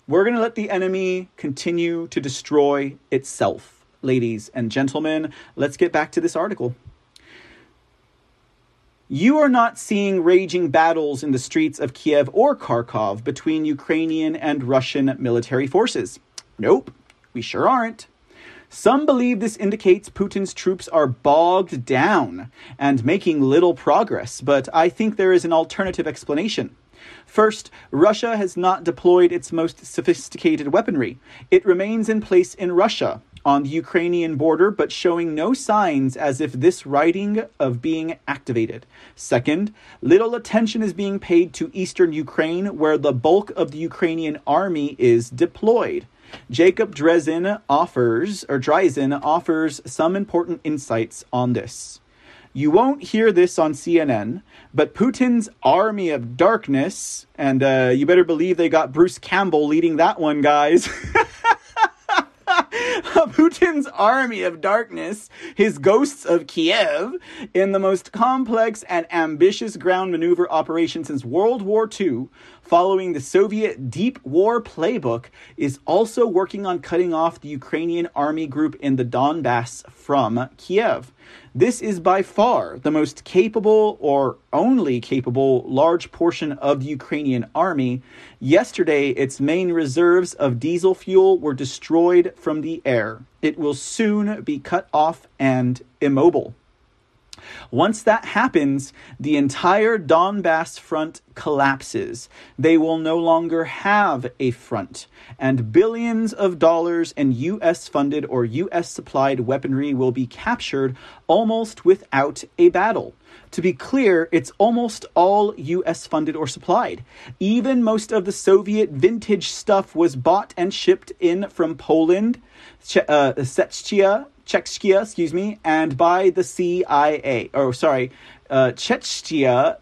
We're going to let the enemy continue to destroy itself, ladies and gentlemen. Let's get back to this article. You are not seeing raging battles in the streets of Kiev or Kharkov between Ukrainian and Russian military forces. Nope, we sure aren't. Some believe this indicates Putin's troops are bogged down and making little progress, but I think there is an alternative explanation. First, Russia has not deployed its most sophisticated weaponry. It remains in place in Russia on the Ukrainian border, but showing no signs as if this writing of being activated. Second, little attention is being paid to eastern Ukraine, where the bulk of the Ukrainian army is deployed. Jacob Dryzin offers some important insights on this. You won't hear this on CNN, but Putin's Army of Darkness, and you better believe they got Bruce Campbell leading that one, guys. Putin's Army of Darkness, his Ghosts of Kiev, in the most complex and ambitious ground maneuver operation since World War II, following the Soviet Deep War playbook, is also working on cutting off the Ukrainian army group in the Donbass from Kiev. This is by far the most capable, or only capable, large portion of the Ukrainian army. Yesterday, its main reserves of diesel fuel were destroyed from the air. It will soon be cut off and immobile. Once that happens, the entire Donbass front collapses. They will no longer have a front, and billions of dollars in U.S.-funded or U.S.-supplied weaponry will be captured almost without a battle. To be clear, it's almost all U.S. funded or supplied. Even most of the Soviet vintage stuff was bought and shipped in from Poland, Czechia, and by the CIA. Czechia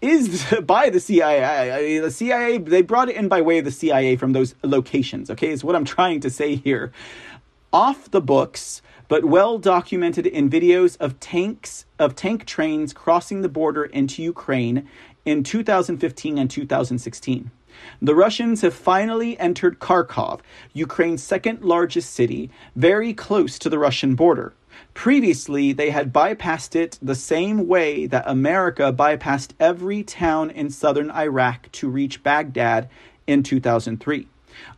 is by the CIA. The CIA, they brought it in by way of the CIA from those locations, okay, is what I'm trying to say here. Off the books, but well documented in videos of tank trains crossing the border into Ukraine in 2015 and 2016. The Russians have finally entered Kharkov, Ukraine's second largest city, very close to the Russian border. Previously, they had bypassed it the same way that America bypassed every town in southern Iraq to reach Baghdad in 2003.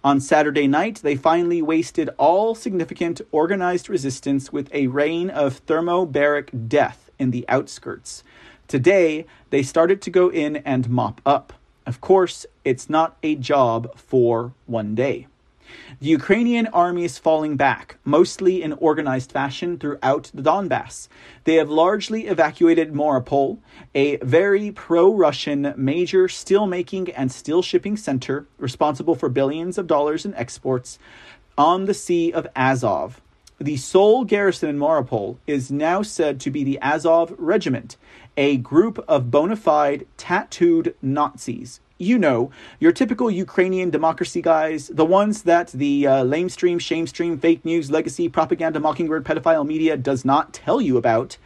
On Saturday night, they finally wasted all significant organized resistance with a rain of thermobaric death in the outskirts. Today, they started to go in and mop up. Of course, it's not a job for one day. The Ukrainian army is falling back, mostly in organized fashion, throughout the Donbass. They have largely evacuated Mariupol, a very pro-Russian major steel-making and steel-shipping center responsible for billions of dollars in exports, on the Sea of Azov. The sole garrison in Mariupol is now said to be the Azov Regiment, a group of bona fide, tattooed Nazis. You know, your typical Ukrainian democracy guys, the ones that the lamestream, shamestream, fake news, legacy, propaganda, mockingbird, pedophile media does not tell you about,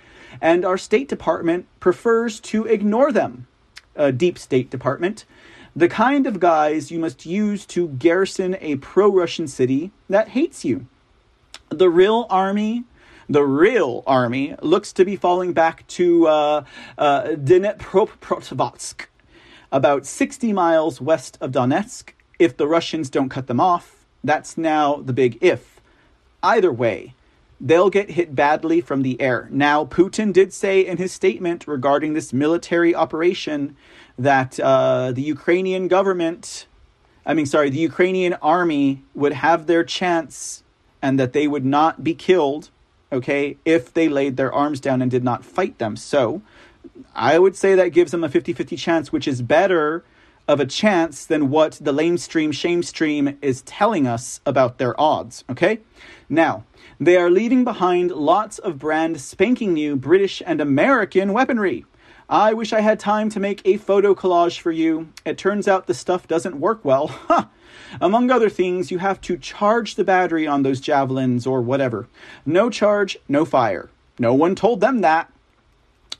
and our State Department prefers to ignore them. Deep State Department. The kind of guys you must use to garrison a pro-Russian city that hates you. The real army looks to be falling back to Dnepropetrovsk, about 60 miles west of Donetsk, if the Russians don't cut them off. That's now the big if. Either way, they'll get hit badly from the air. Now, Putin did say in his statement regarding this military operation that the Ukrainian army would have their chance and that they would not be killed, okay, if they laid their arms down and did not fight them. So I would say that gives them a 50-50 chance, which is better of a chance than what the lamestream, shamestream is telling us about their odds, okay? Now, they are leaving behind lots of brand spanking new British and American weaponry. I wish I had time to make a photo collage for you. It turns out the stuff doesn't work well. Among other things, you have to charge the battery on those javelins or whatever. No charge, no fire. No one told them that.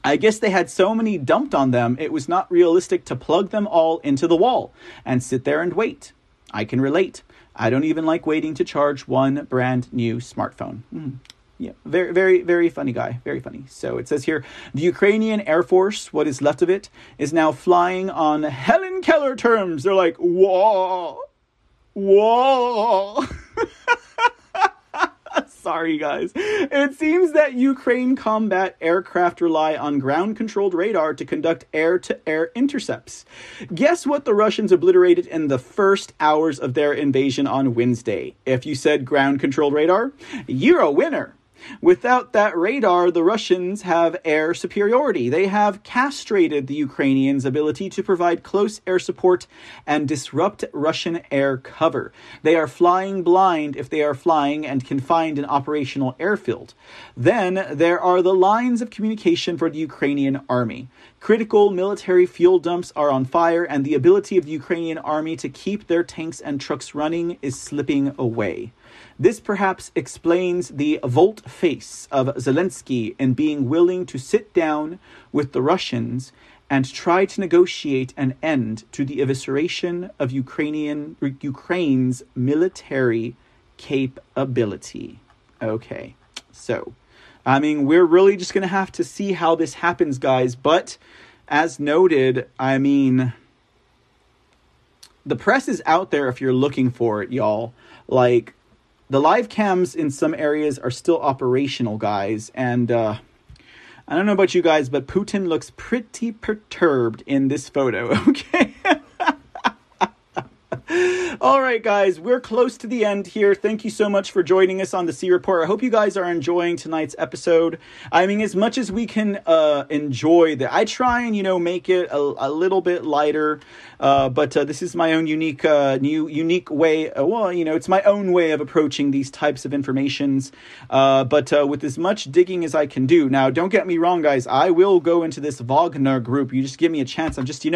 I guess they had so many dumped on them, it was not realistic to plug them all into the wall and sit there and wait. I can relate. I don't even like waiting to charge one brand new smartphone. Yeah, very, very, very funny guy. Very funny. So it says here, the Ukrainian Air Force, what is left of it, is now flying on Helen Keller terms. They're like, whoa. Sorry, guys. It seems that Ukraine combat aircraft rely on ground-controlled radar to conduct air-to-air intercepts. Guess what the Russians obliterated in the first hours of their invasion on Wednesday? If you said ground-controlled radar, you're a winner. Without that radar, the Russians have air superiority. They have castrated the Ukrainians' ability to provide close air support and disrupt Russian air cover. They are flying blind if they are flying and confined in operational airfield. Then there are the lines of communication for the Ukrainian army. Critical military fuel dumps are on fire, and the ability of the Ukrainian army to keep their tanks and trucks running is slipping away. This perhaps explains the volt face of Zelensky in being willing to sit down with the Russians and try to negotiate an end to the evisceration of Ukraine's military capability. Okay, so, I mean, we're really just going to have to see how this happens, guys. But as noted, I mean, the press is out there if you're looking for it, y'all. Like, the live cams in some areas are still operational, guys. And I don't know about you guys, but Putin looks pretty perturbed in this photo, okay? All right, guys, we're close to the end here. Thank you so much for joining us on The C Report. I hope you guys are enjoying tonight's episode. I mean, as much as we can enjoy that, I try and, make it a little bit lighter. But this is my own unique way. It's my own way of approaching these types of informations. But with as much digging as I can do. Now, don't get me wrong, guys. I will go into this Wagner Group. You just give me a chance. I'm just,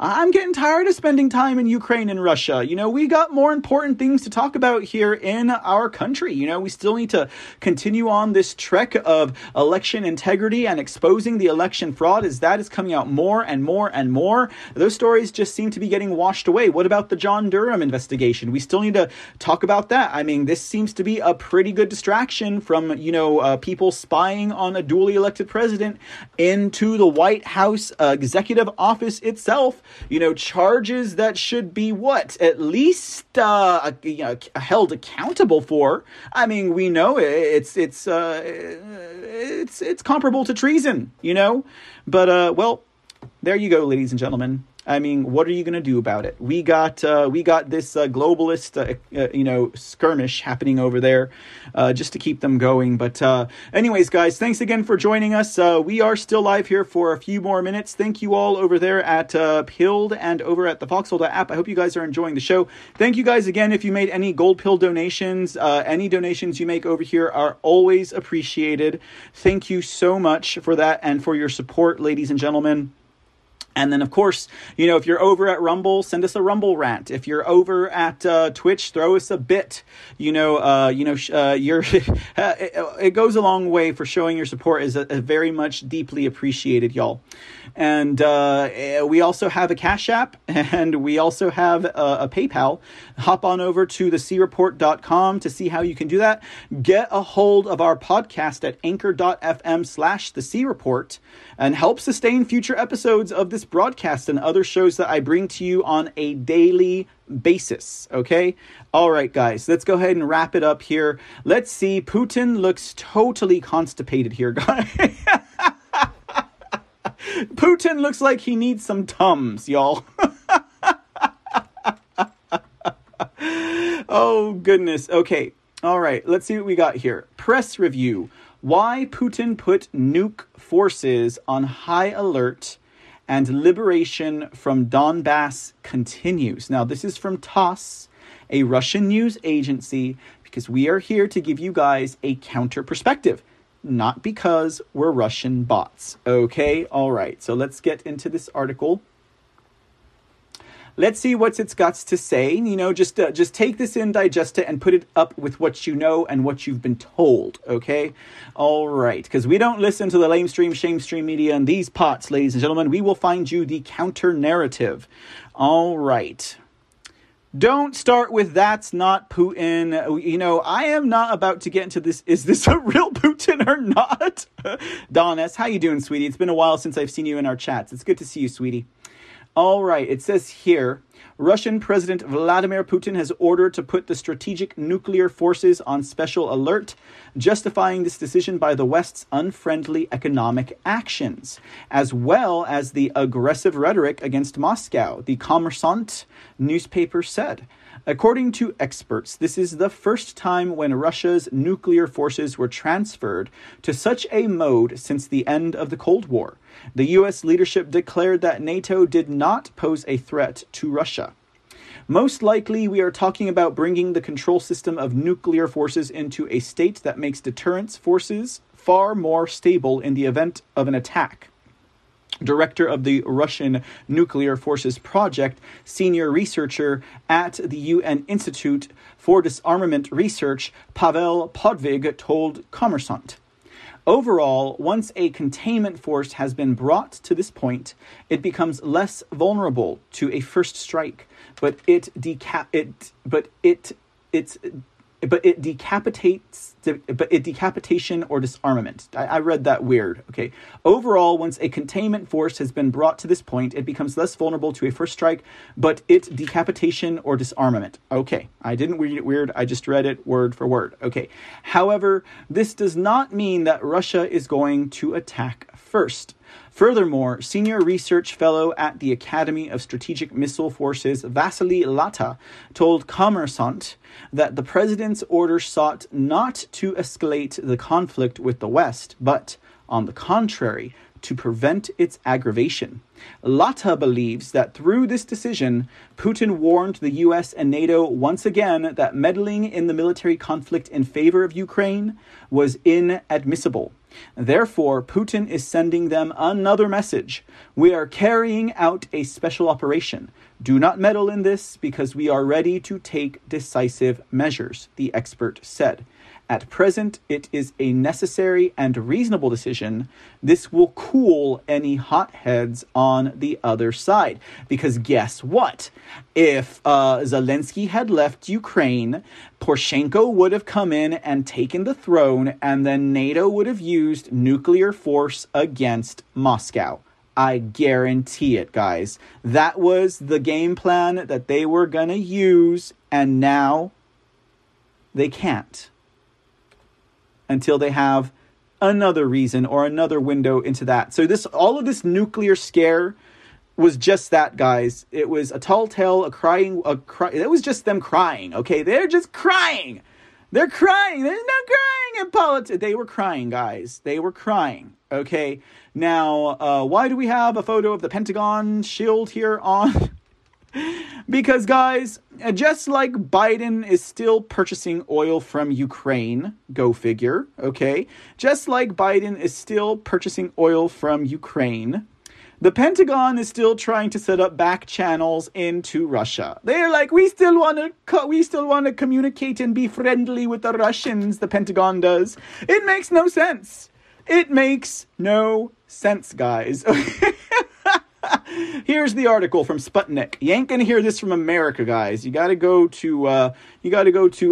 I'm getting tired of spending time in Ukraine and Russia. We got more important things to talk about here in our country. We still need to continue on this trek of election integrity and exposing the election fraud as that is coming out more and more and more. Those stories just seem to be getting washed away. What about the John Durham investigation? We still need to talk about that. I mean, this seems to be a pretty good distraction from, people spying on a duly elected president into the White House executive office itself. Charges that should be what? At least held accountable for. I mean, we know it's comparable to treason. But well, there you go, ladies and gentlemen. I mean, what are you going to do about it? We got this globalist, skirmish happening over there just to keep them going. But anyways, guys, thanks again for joining us. We are still live here for a few more minutes. Thank you all over there at Pilled and over at the Foxhole app. I hope you guys are enjoying the show. Thank you guys again. If you made any gold pill donations, any donations you make over here are always appreciated. Thank you so much for that and for your support, ladies and gentlemen. And then, of course, you know, if you're over at Rumble, send us a Rumble rant. If you're over at Twitch, throw us a bit. It goes a long way for showing your support is a very much deeply appreciated, y'all. And we also have a Cash App, and we also have a PayPal. Hop on over to thecreport.com to see how you can do that. Get a hold of our podcast at anchor.fm/thecreport and help sustain future episodes of this broadcast and other shows that I bring to you on a daily basis. Okay. All right, guys, let's go ahead and wrap it up here. Let's see. Putin looks totally constipated here, guys. Putin looks like he needs some Tums, y'all. Oh, goodness. Okay. All right. Let's see what we got here. Press review. Why Putin put nuke forces on high alert and liberation from Donbass continues. Now, this is from TASS, a Russian news agency, because we are here to give you guys a counter perspective. Not because we're Russian bots. Okay, all right. So let's get into this article. Let's see what it's got to say. You know, just take this in, digest it, and put it up with what you know and what you've been told, okay? All right, because we don't listen to the lamestream, shamestream media and these pots, ladies and gentlemen. We will find you the counter-narrative. All right. Don't start with "that's not Putin." You know, I am not about to get into this. Is this a real Putin or not? Don S., how you doing, sweetie? It's been a while since I've seen you in our chats. It's good to see you, sweetie. All right, it says here, Russian President Vladimir Putin has ordered to put the strategic nuclear forces on special alert, justifying this decision by the West's unfriendly economic actions, as well as the aggressive rhetoric against Moscow, the Kommersant newspaper said. According to experts, this is the first time when Russia's nuclear forces were transferred to such a mode since the end of the Cold War. The U.S. leadership declared that NATO did not pose a threat to Russia. Most likely, we are talking about bringing the control system of nuclear forces into a state that makes deterrence forces far more stable in the event of an attack. Director of the Russian Nuclear Forces Project, senior researcher at the UN Institute for Disarmament Research, Pavel Podvig, told Kommersant. Overall, once a containment force has been brought to this point, it becomes less vulnerable to a first strike, but it decapitation or disarmament. I read that weird. Okay. Overall, once a containment force has been brought to this point, it becomes less vulnerable to a first strike, but it decapitation or disarmament. Okay. I didn't read it weird. I just read it word for word. Okay. However, this does not mean that Russia is going to attack first. Furthermore, senior research fellow at the Academy of Strategic Missile Forces, Vasily Lata, told Kommersant that the president's order sought not to escalate the conflict with the West, but, on the contrary, to prevent its aggravation. Lata believes that through this decision, Putin warned the U.S. and NATO once again that meddling in the military conflict in favor of Ukraine was inadmissible. Therefore, Putin is sending them another message. We are carrying out a special operation. Do not meddle in this because we are ready to take decisive measures, the expert said. At present, it is a necessary and reasonable decision. This will cool any hotheads on the other side. Because guess what? If Zelensky had left Ukraine, Poroshenko would have come in and taken the throne, and then NATO would have used nuclear force against Moscow. I guarantee it, guys. That was the game plan that they were going to use, and now they can't. Until they have another reason or another window into that. So all of this nuclear scare was just that, guys. It was a tall tale, it was just them crying, okay? They're just crying. They're crying. There's no crying in politics. They were crying, guys. They were crying, okay? Now, why do we have a photo of the Pentagon shield here on... Because, guys, just like Biden is still purchasing oil from Ukraine, go figure, okay? Just like Biden is still purchasing oil from Ukraine, the Pentagon is still trying to set up back channels into Russia. They're like, we still want to communicate and be friendly with the Russians, the Pentagon does. It makes no sense. It makes no sense, guys. Here's the article from Sputnik. You ain't gonna hear this from America, guys. You gotta go to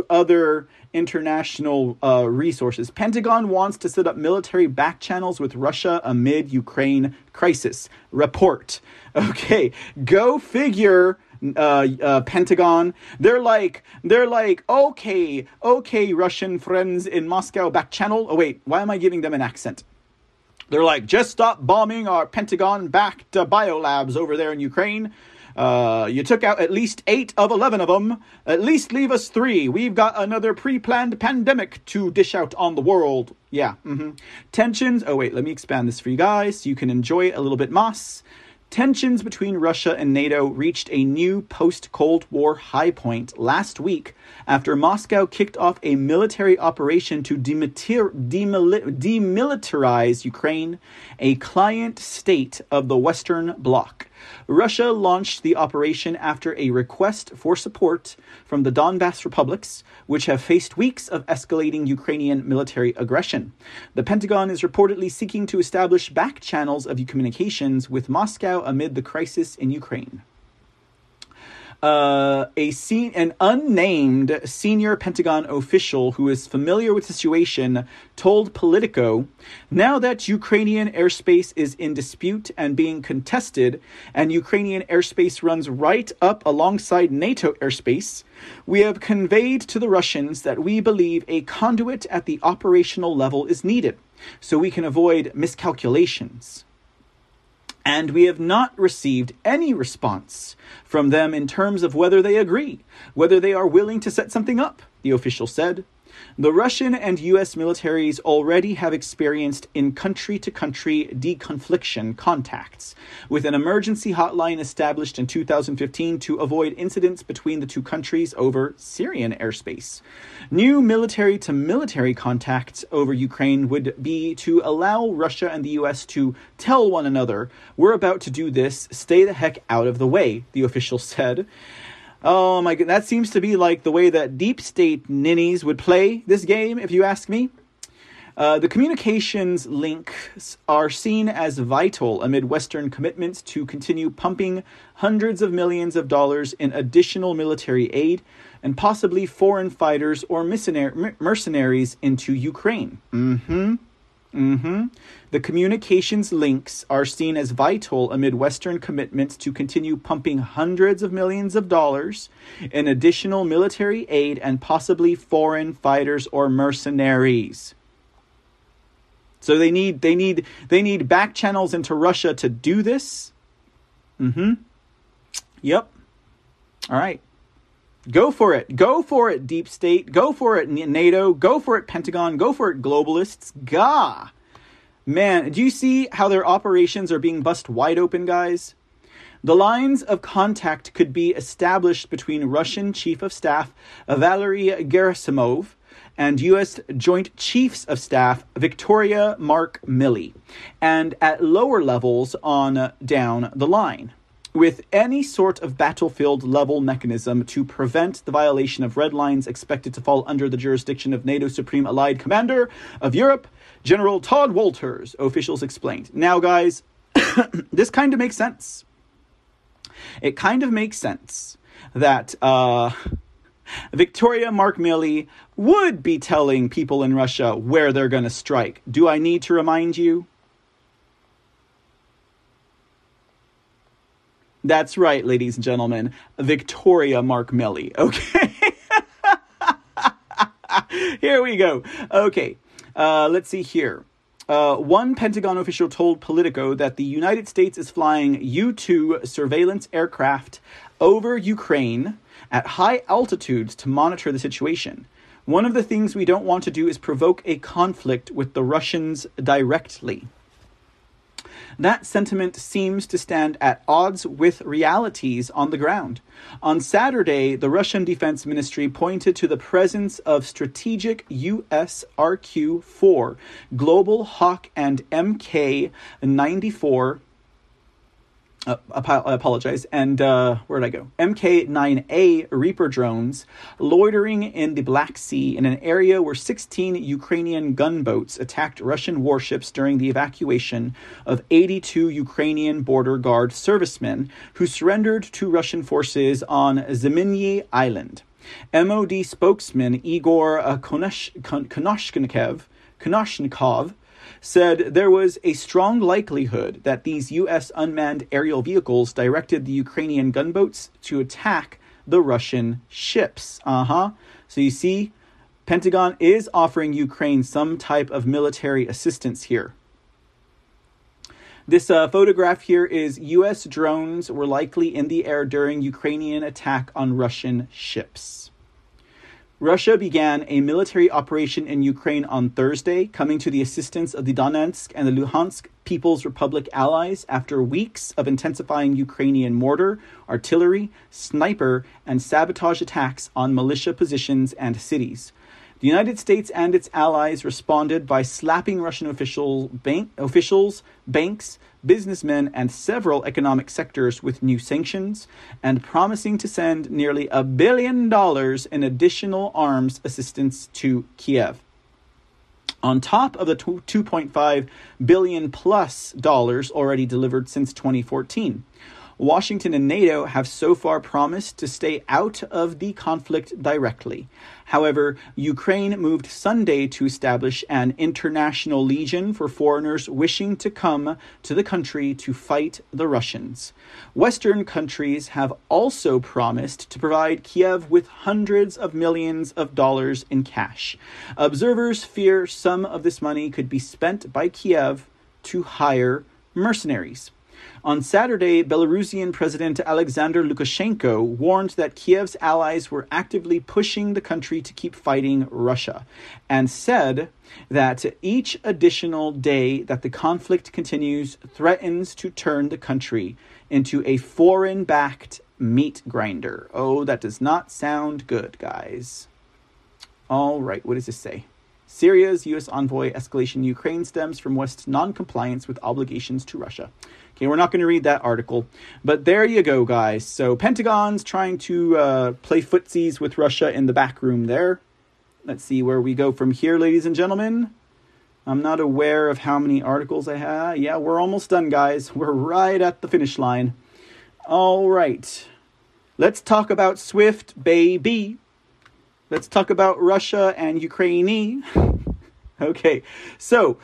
other international resources. Pentagon wants to set up military back channels with Russia amid Ukraine crisis. Report. Okay, go figure. Pentagon. They're like, okay, Russian friends in Moscow back channel. Oh wait, why am I giving them an accent? They're like, just stop bombing our Pentagon-backed biolabs over there in Ukraine. You took out at least 8 of 11 of them. At least leave us 3. We've got another pre-planned pandemic to dish out on the world. Yeah. Mm-hmm. Tensions. Oh, wait. Let me expand this for you guys so you can enjoy it a little bit mas. Tensions between Russia and NATO reached a new post-Cold War high point last week after Moscow kicked off a military operation to demilitarize Ukraine, a client state of the Western Bloc. Russia launched the operation after a request for support from the Donbass republics, which have faced weeks of escalating Ukrainian military aggression. The Pentagon is reportedly seeking to establish back channels of communications with Moscow amid the crisis in Ukraine. An unnamed senior Pentagon official who is familiar with the situation told Politico, now that Ukrainian airspace is in dispute and being contested, and Ukrainian airspace runs right up alongside NATO airspace, we have conveyed to the Russians that we believe a conduit at the operational level is needed, so we can avoid miscalculations. And we have not received any response from them in terms of whether they agree, whether they are willing to set something up, the official said. The Russian and U.S. militaries already have experienced in country-to-country deconfliction contacts, with an emergency hotline established in 2015 to avoid incidents between the two countries over Syrian airspace. New military-to-military contacts over Ukraine would be to allow Russia and the U.S. to tell one another, we're about to do this, stay the heck out of the way, the official said. Oh my god, that seems to be like the way that deep state ninnies would play this game, if you ask me. The communications links are seen as vital amid Western commitments to continue pumping hundreds of millions of dollars in additional military aid and possibly foreign fighters or mercenaries into Ukraine. The communications links are seen as vital amid Western commitments to continue pumping hundreds of millions of dollars in additional military aid and possibly foreign fighters or mercenaries. So they need back channels into Russia to do this. Yep. All right. Go for it. Go for it, deep state. Go for it, NATO. Go for it, Pentagon. Go for it, globalists. Gah! Man, do you see how their operations are being bust wide open, guys? The lines of contact could be established between Russian Chief of Staff Valery Gerasimov and U.S. Joint Chiefs of Staff Victoria Mark Milley, and at lower levels on down the line, with any sort of battlefield-level mechanism to prevent the violation of red lines expected to fall under the jurisdiction of NATO Supreme Allied Commander of Europe, General Todd Walters, officials explained. Now, guys, this kind of makes sense. It kind of makes sense that Victoria Mark Milley would be telling people in Russia where they're going to strike. Do I need to remind you? That's right, ladies and gentlemen, Victoria Mark Milley, okay? Here we go. Okay, let's see here. One Pentagon official told Politico that the United States is flying U-2 surveillance aircraft over Ukraine at high altitudes to monitor the situation. One of the things we don't want to do is provoke a conflict with the Russians directly. That sentiment seems to stand at odds with realities on the ground. On Saturday, the Russian Defense Ministry pointed to the presence of strategic U.S. RQ-4, Global Hawk and MK-94, MK-9A Reaper drones loitering in the Black Sea in an area where 16 Ukrainian gunboats attacked Russian warships during the evacuation of 82 Ukrainian border guard servicemen who surrendered to Russian forces on Zeminy Island. MOD spokesman Igor Konashnikov said there was a strong likelihood that these U.S. unmanned aerial vehicles directed the Ukrainian gunboats to attack the Russian ships. So you see, Pentagon is offering Ukraine some type of military assistance here. This photograph here is U.S. drones were likely in the air during Ukrainian attack on Russian ships. Russia began a military operation in Ukraine on Thursday, coming to the assistance of the Donetsk and the Luhansk People's Republic allies after weeks of intensifying Ukrainian mortar, artillery, sniper, and sabotage attacks on militia positions and cities. The United States and its allies responded by slapping Russian officials, banks, businessmen, and several economic sectors with new sanctions, and promising to send nearly $1 billion in additional arms assistance to Kiev. On top of the $2.5 billion plus already delivered since 2014. Washington and NATO have so far promised to stay out of the conflict directly. However, Ukraine moved Sunday to establish an international legion for foreigners wishing to come to the country to fight the Russians. Western countries have also promised to provide Kiev with hundreds of millions of dollars in cash. Observers fear some of this money could be spent by Kiev to hire mercenaries. On Saturday, Belarusian President Alexander Lukashenko warned that Kiev's allies were actively pushing the country to keep fighting Russia, and said that each additional day that the conflict continues threatens to turn the country into a foreign-backed meat grinder. Oh, that does not sound good, guys. All right, what does this say? Syria's U.S. envoy escalation in Ukraine stems from West's non-compliance with obligations to Russia. Okay, we're not going to read that article, but there you go, guys. So Pentagon's trying to play footsies with Russia in the back room there. Let's see where we go from here, ladies and gentlemen. I'm not aware of how many articles I have. Yeah, we're almost done, guys. We're right at the finish line. All right. Let's talk about SWIFT, baby. Let's talk about Russia and Ukraine. Okay, so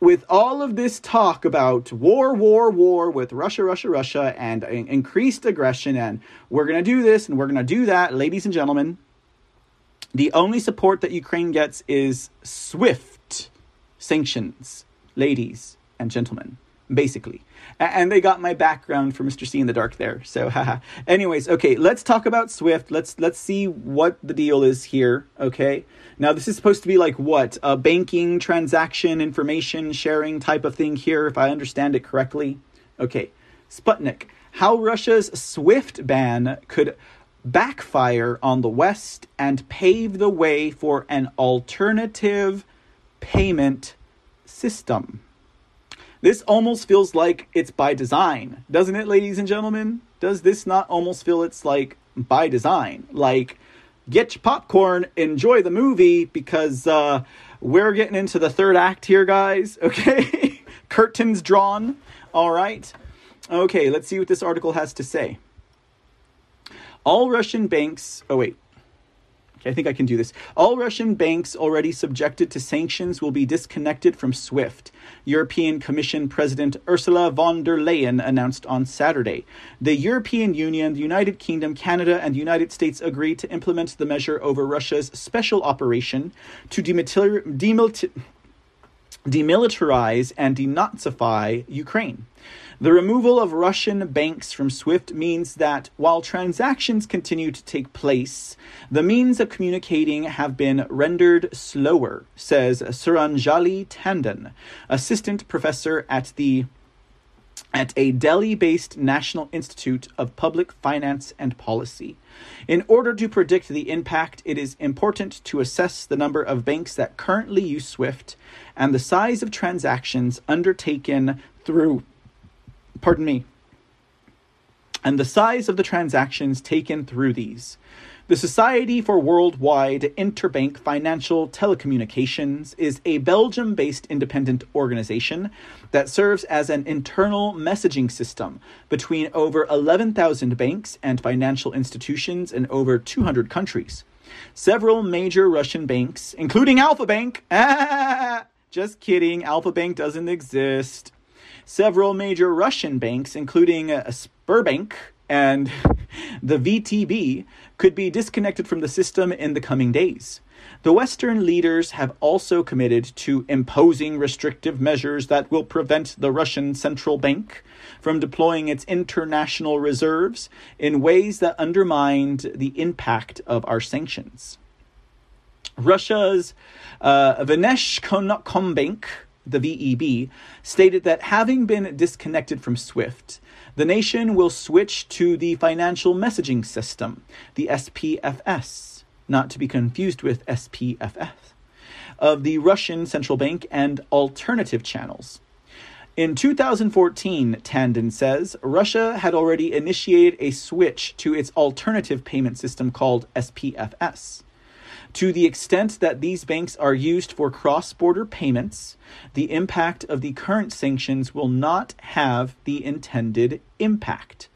with all of this talk about war with Russia, and increased aggression, and we're going to do this and we're going to do that, ladies and gentlemen, the only support that Ukraine gets is SWIFT sanctions, ladies and gentlemen, basically. And they got my background for Mr. C and the Dark there. So, haha. Anyways, okay, let's talk about SWIFT. Let's see what the deal is here, okay? Now, this is supposed to be like what? A banking transaction information sharing type of thing here, if I understand it correctly. Okay, Sputnik. How Russia's SWIFT ban could backfire on the West and pave the way for an alternative payment system. This almost feels like it's by design, doesn't it, ladies and gentlemen? Does this not almost feel it's like by design? Like, get your popcorn, enjoy the movie, because we're getting into the third act here, guys, okay? Curtains drawn, all right? Okay, let's see what this article has to say. All Russian banks... Oh, wait. Okay, I think I can do this. All Russian banks already subjected to sanctions will be disconnected from SWIFT, European Commission President Ursula von der Leyen announced on Saturday. The European Union, the United Kingdom, Canada, and the United States agreed to implement the measure over Russia's special operation to demilitarize and denazify Ukraine. The removal of Russian banks from SWIFT means that while transactions continue to take place, the means of communicating have been rendered slower, says Suranjali Tandon, assistant professor at a Delhi-based National Institute of Public Finance and Policy. In order to predict the impact, it is important to assess the number of banks that currently use SWIFT and the size of transactions undertaken through these. The Society for Worldwide Interbank Financial Telecommunications is a Belgium-based independent organization that serves as an internal messaging system between over 11,000 banks and financial institutions in over 200 countries. Several major Russian banks, including Alfa Bank, just kidding, Alfa Bank doesn't exist. Several major Russian banks, including Sberbank and the VTB, could be disconnected from the system in the coming days. The Western leaders have also committed to imposing restrictive measures that will prevent the Russian central bank from deploying its international reserves in ways that undermined the impact of our sanctions. Russia's Vnesheconombank, the VEB, stated that having been disconnected from SWIFT, the nation will switch to the financial messaging system, the SPFS, not to be confused with SPFS, of the Russian Central Bank and alternative channels. In 2014, Tandon says, Russia had already initiated a switch to its alternative payment system called SPFS. To the extent that these banks are used for cross-border payments, the impact of the current sanctions will not have the intended impact.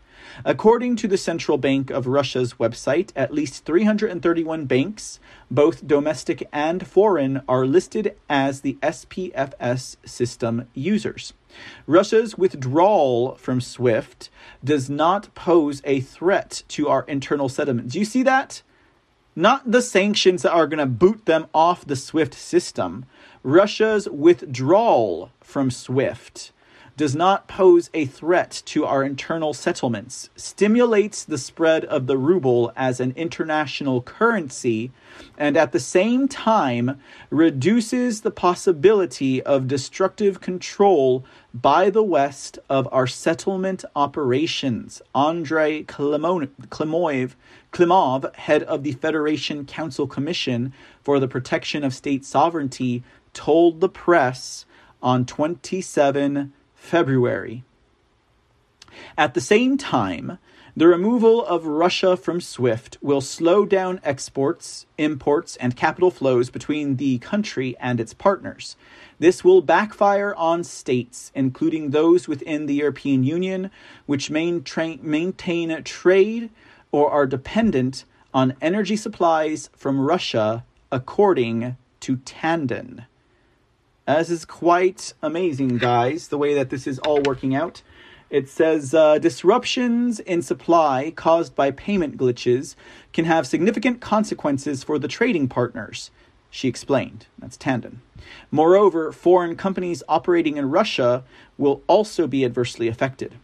According to the Central Bank of Russia's website, at least 331 banks, both domestic and foreign, are listed as the SPFS system users. Russia's withdrawal from SWIFT does not pose a threat to our internal settlement. Do you see that? Not the sanctions that are going to boot them off the SWIFT system. Russia's withdrawal from SWIFT does not pose a threat to our internal settlements, stimulates the spread of the ruble as an international currency, and at the same time reduces the possibility of destructive control by the West of our settlement operations. Andrei Klimov, head of the Federation Council Commission for the Protection of State Sovereignty, told the press on 27 February. At the same time, the removal of Russia from SWIFT will slow down exports, imports, and capital flows between the country and its partners. This will backfire on states, including those within the European Union, which maintain trade or are dependent on energy supplies from Russia, according to Tandon. This is quite amazing, guys, the way that this is all working out. It says, disruptions in supply caused by payment glitches can have significant consequences for the trading partners, she explained. That's Tandon. Moreover, foreign companies operating in Russia will also be adversely affected.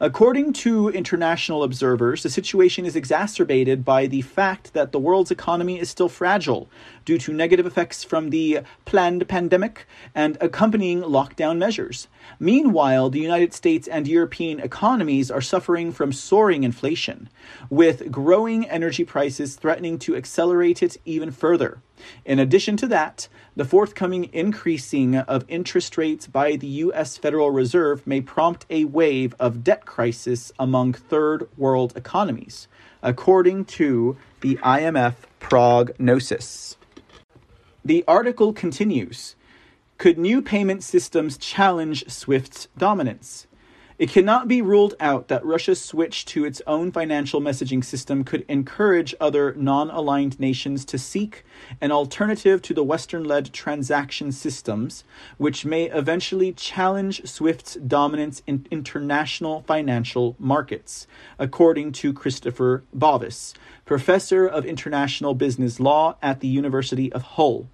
According to international observers, the situation is exacerbated by the fact that the world's economy is still fragile due to negative effects from the planned pandemic and accompanying lockdown measures. Meanwhile, the United States and European economies are suffering from soaring inflation, with growing energy prices threatening to accelerate it even further. In addition to that, the forthcoming increasing of interest rates by the U.S. Federal Reserve may prompt a wave of debt crisis among third world economies, according to the IMF prognosis. The article continues, could new payment systems challenge SWIFT's dominance? It cannot be ruled out that Russia's switch to its own financial messaging system could encourage other non-aligned nations to seek an alternative to the Western-led transaction systems, which may eventually challenge SWIFT's dominance in international financial markets, according to Christopher Bovis, professor of international business law at the University of Hull.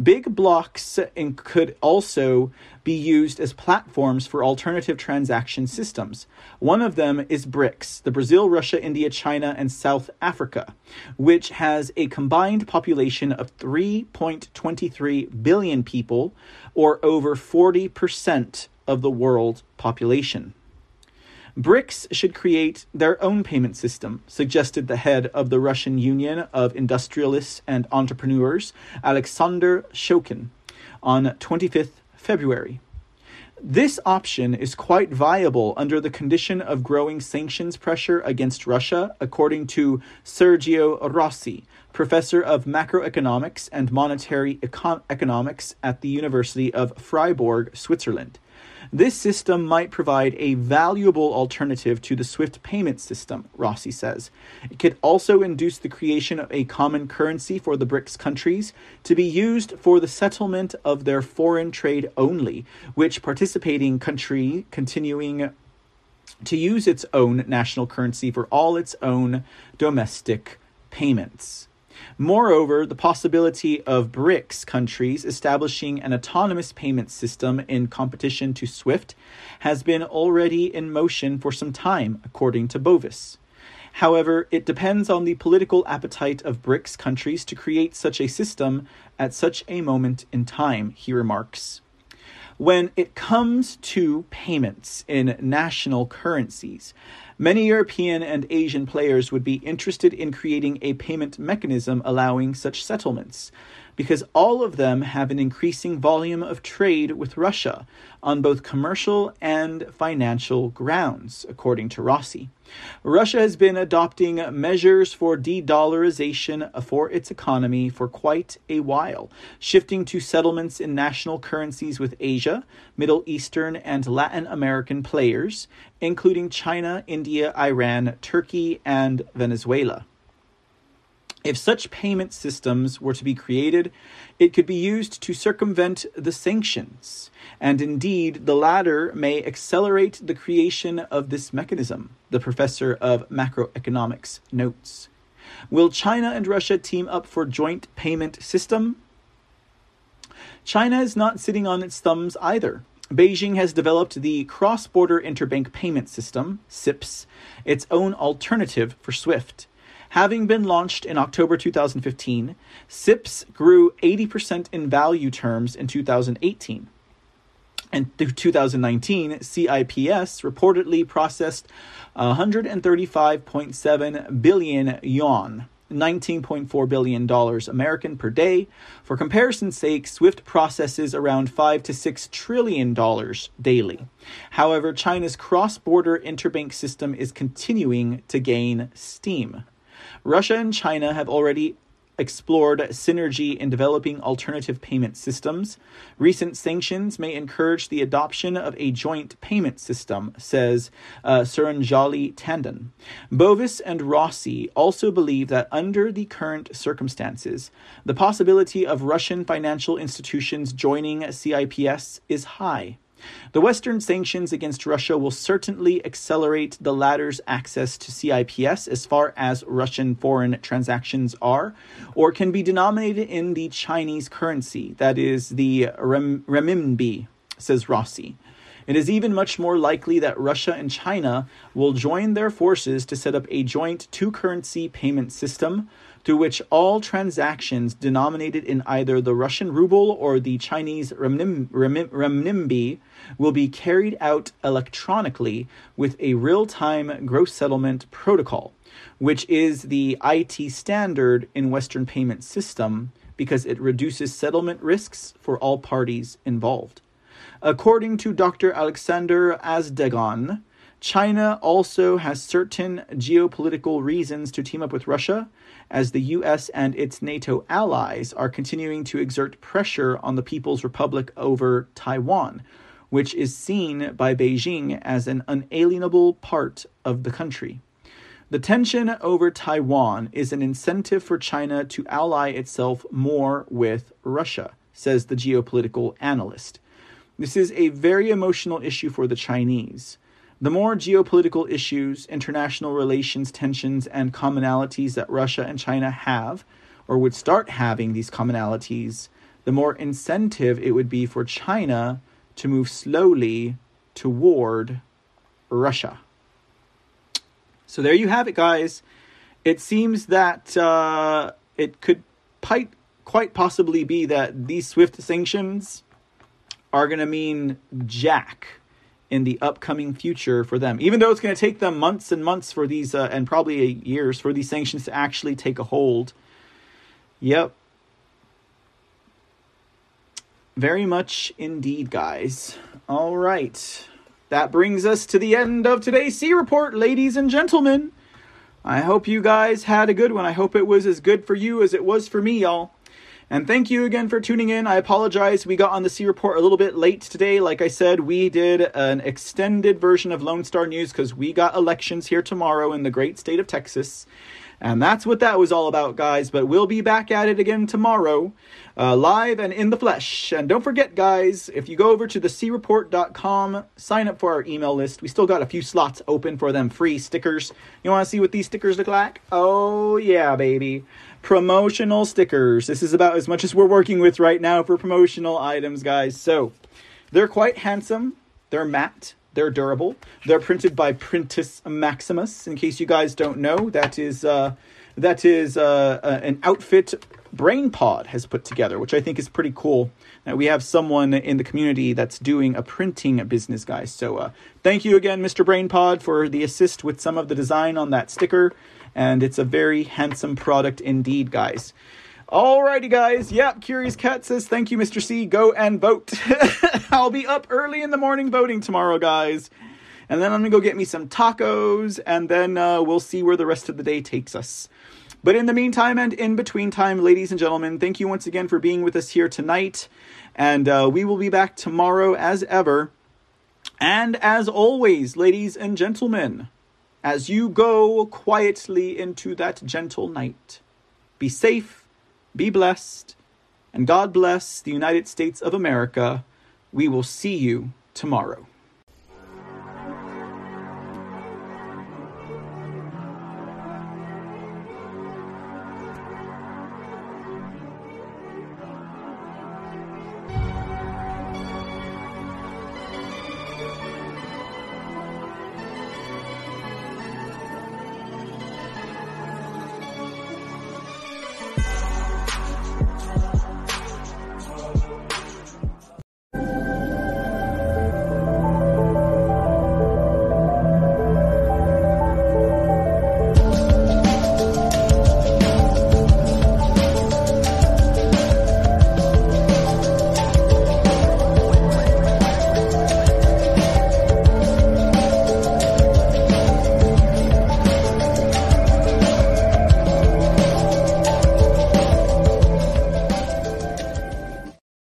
Big blocks could also be used as platforms for alternative transaction systems. One of them is BRICS, the Brazil, Russia, India, China, and South Africa, which has a combined population of 3.23 billion people, or over 40% of the world population. BRICS should create their own payment system, suggested the head of the Russian Union of Industrialists and Entrepreneurs, Alexander Shokin, on 25th February. This option is quite viable under the condition of growing sanctions pressure against Russia, according to Sergio Rossi, professor of macroeconomics and monetary economics at the University of Freiburg, Switzerland. This system might provide a valuable alternative to the SWIFT payment system, Rossi says. It could also induce the creation of a common currency for the BRICS countries to be used for the settlement of their foreign trade only, which participating country continuing to use its own national currency for all its own domestic payments. Moreover, the possibility of BRICS countries establishing an autonomous payment system in competition to SWIFT has been already in motion for some time, according to Bovis. However, it depends on the political appetite of BRICS countries to create such a system at such a moment in time, he remarks. When it comes to payments in national currencies, many European and Asian players would be interested in creating a payment mechanism allowing such settlements, because all of them have an increasing volume of trade with Russia on both commercial and financial grounds, according to Rossi. Russia has been adopting measures for de-dollarization for its economy for quite a while, shifting to settlements in national currencies with Asia, Middle Eastern, and Latin American players, including China, India, Iran, Turkey, and Venezuela. If such payment systems were to be created, it could be used to circumvent the sanctions, and indeed the latter may accelerate the creation of this mechanism, the professor of macroeconomics notes. Will China and Russia team up for joint payment system? China is not sitting on its thumbs either. Beijing has developed the Cross-Border Interbank Payment System, CIPS, its own alternative for SWIFT. Having been launched in October 2015, CIPS grew 80% in value terms in 2018. In 2019, CIPS reportedly processed 135.7 billion yuan, $19.4 billion American per day. For comparison's sake, SWIFT processes around $5 to $6 trillion daily. However, China's cross-border interbank system is continuing to gain steam. Russia and China have already explored synergy in developing alternative payment systems. Recent sanctions may encourage the adoption of a joint payment system, says Suranjali Tandon. Bovis and Rossi also believe that under the current circumstances, the possibility of Russian financial institutions joining CIPS is high. The Western sanctions against Russia will certainly accelerate the latter's access to CIPS as far as Russian foreign transactions are, or can be denominated in the Chinese currency, that is, the renminbi, says Rossi. It is even much more likely that Russia and China will join their forces to set up a joint two-currency payment system through which all transactions denominated in either the Russian ruble or the Chinese renminbi will be carried out electronically with a real-time gross settlement protocol, which is the IT standard in Western payment system because it reduces settlement risks for all parties involved. According to Dr. Alexander Azdegan, China also has certain geopolitical reasons to team up with Russia, as the U.S. and its NATO allies are continuing to exert pressure on the People's Republic over Taiwan, which is seen by Beijing as an unalienable part of the country. The tension over Taiwan is an incentive for China to ally itself more with Russia, says the geopolitical analyst. This is a very emotional issue for the Chinese. The more geopolitical issues, international relations, tensions, and commonalities that Russia and China have, or would start having these commonalities, the more incentive it would be for China to move slowly toward Russia. So there you have it, guys. It seems that it could quite possibly be that these SWIFT sanctions are going to mean jack in the upcoming future for them. Even though it's going to take them months and months for these, and probably years for these sanctions to actually take a hold. Yep. Very much indeed, guys. All right. That brings us to the end of today's C Report, ladies and gentlemen. I hope you guys had a good one. I hope it was as good for you as it was for me, y'all. And thank you again for tuning in. I apologize. We got on the C Report a little bit late today. Like I said, we did an extended version of Lone Star News because we got elections here tomorrow in the great state of Texas. And that's what that was all about, guys. But we'll be back at it again tomorrow, live and in the flesh. And don't forget, guys, if you go over to thecreport.com, sign up for our email list. We still got a few slots open for them free stickers. You want to see what these stickers look like? Oh, yeah, baby. Promotional stickers. This is about as much as we're working with right now for promotional items, guys. So they're quite handsome. They're matte. They're durable. They're printed by Printis Maximus. In case you guys don't know, that is an outfit BrainPod has put together, which I think is pretty cool. Now, we have someone in the community that's doing a printing business, guys. So thank you again, Mr. BrainPod, for the assist with some of the design on that sticker. And it's a very handsome product indeed, guys. Alrighty, guys. Yep, Curious Cat says, thank you, Mr. C. Go and vote. I'll be up early in the morning voting tomorrow, guys. And then I'm going to go get me some tacos, and then we'll see where the rest of the day takes us. But in the meantime and in between time, ladies and gentlemen, thank you once again for being with us here tonight. And we will be back tomorrow as ever. And as always, ladies and gentlemen, as you go quietly into that gentle night, be safe. Be blessed, and God bless the United States of America. We will see you tomorrow.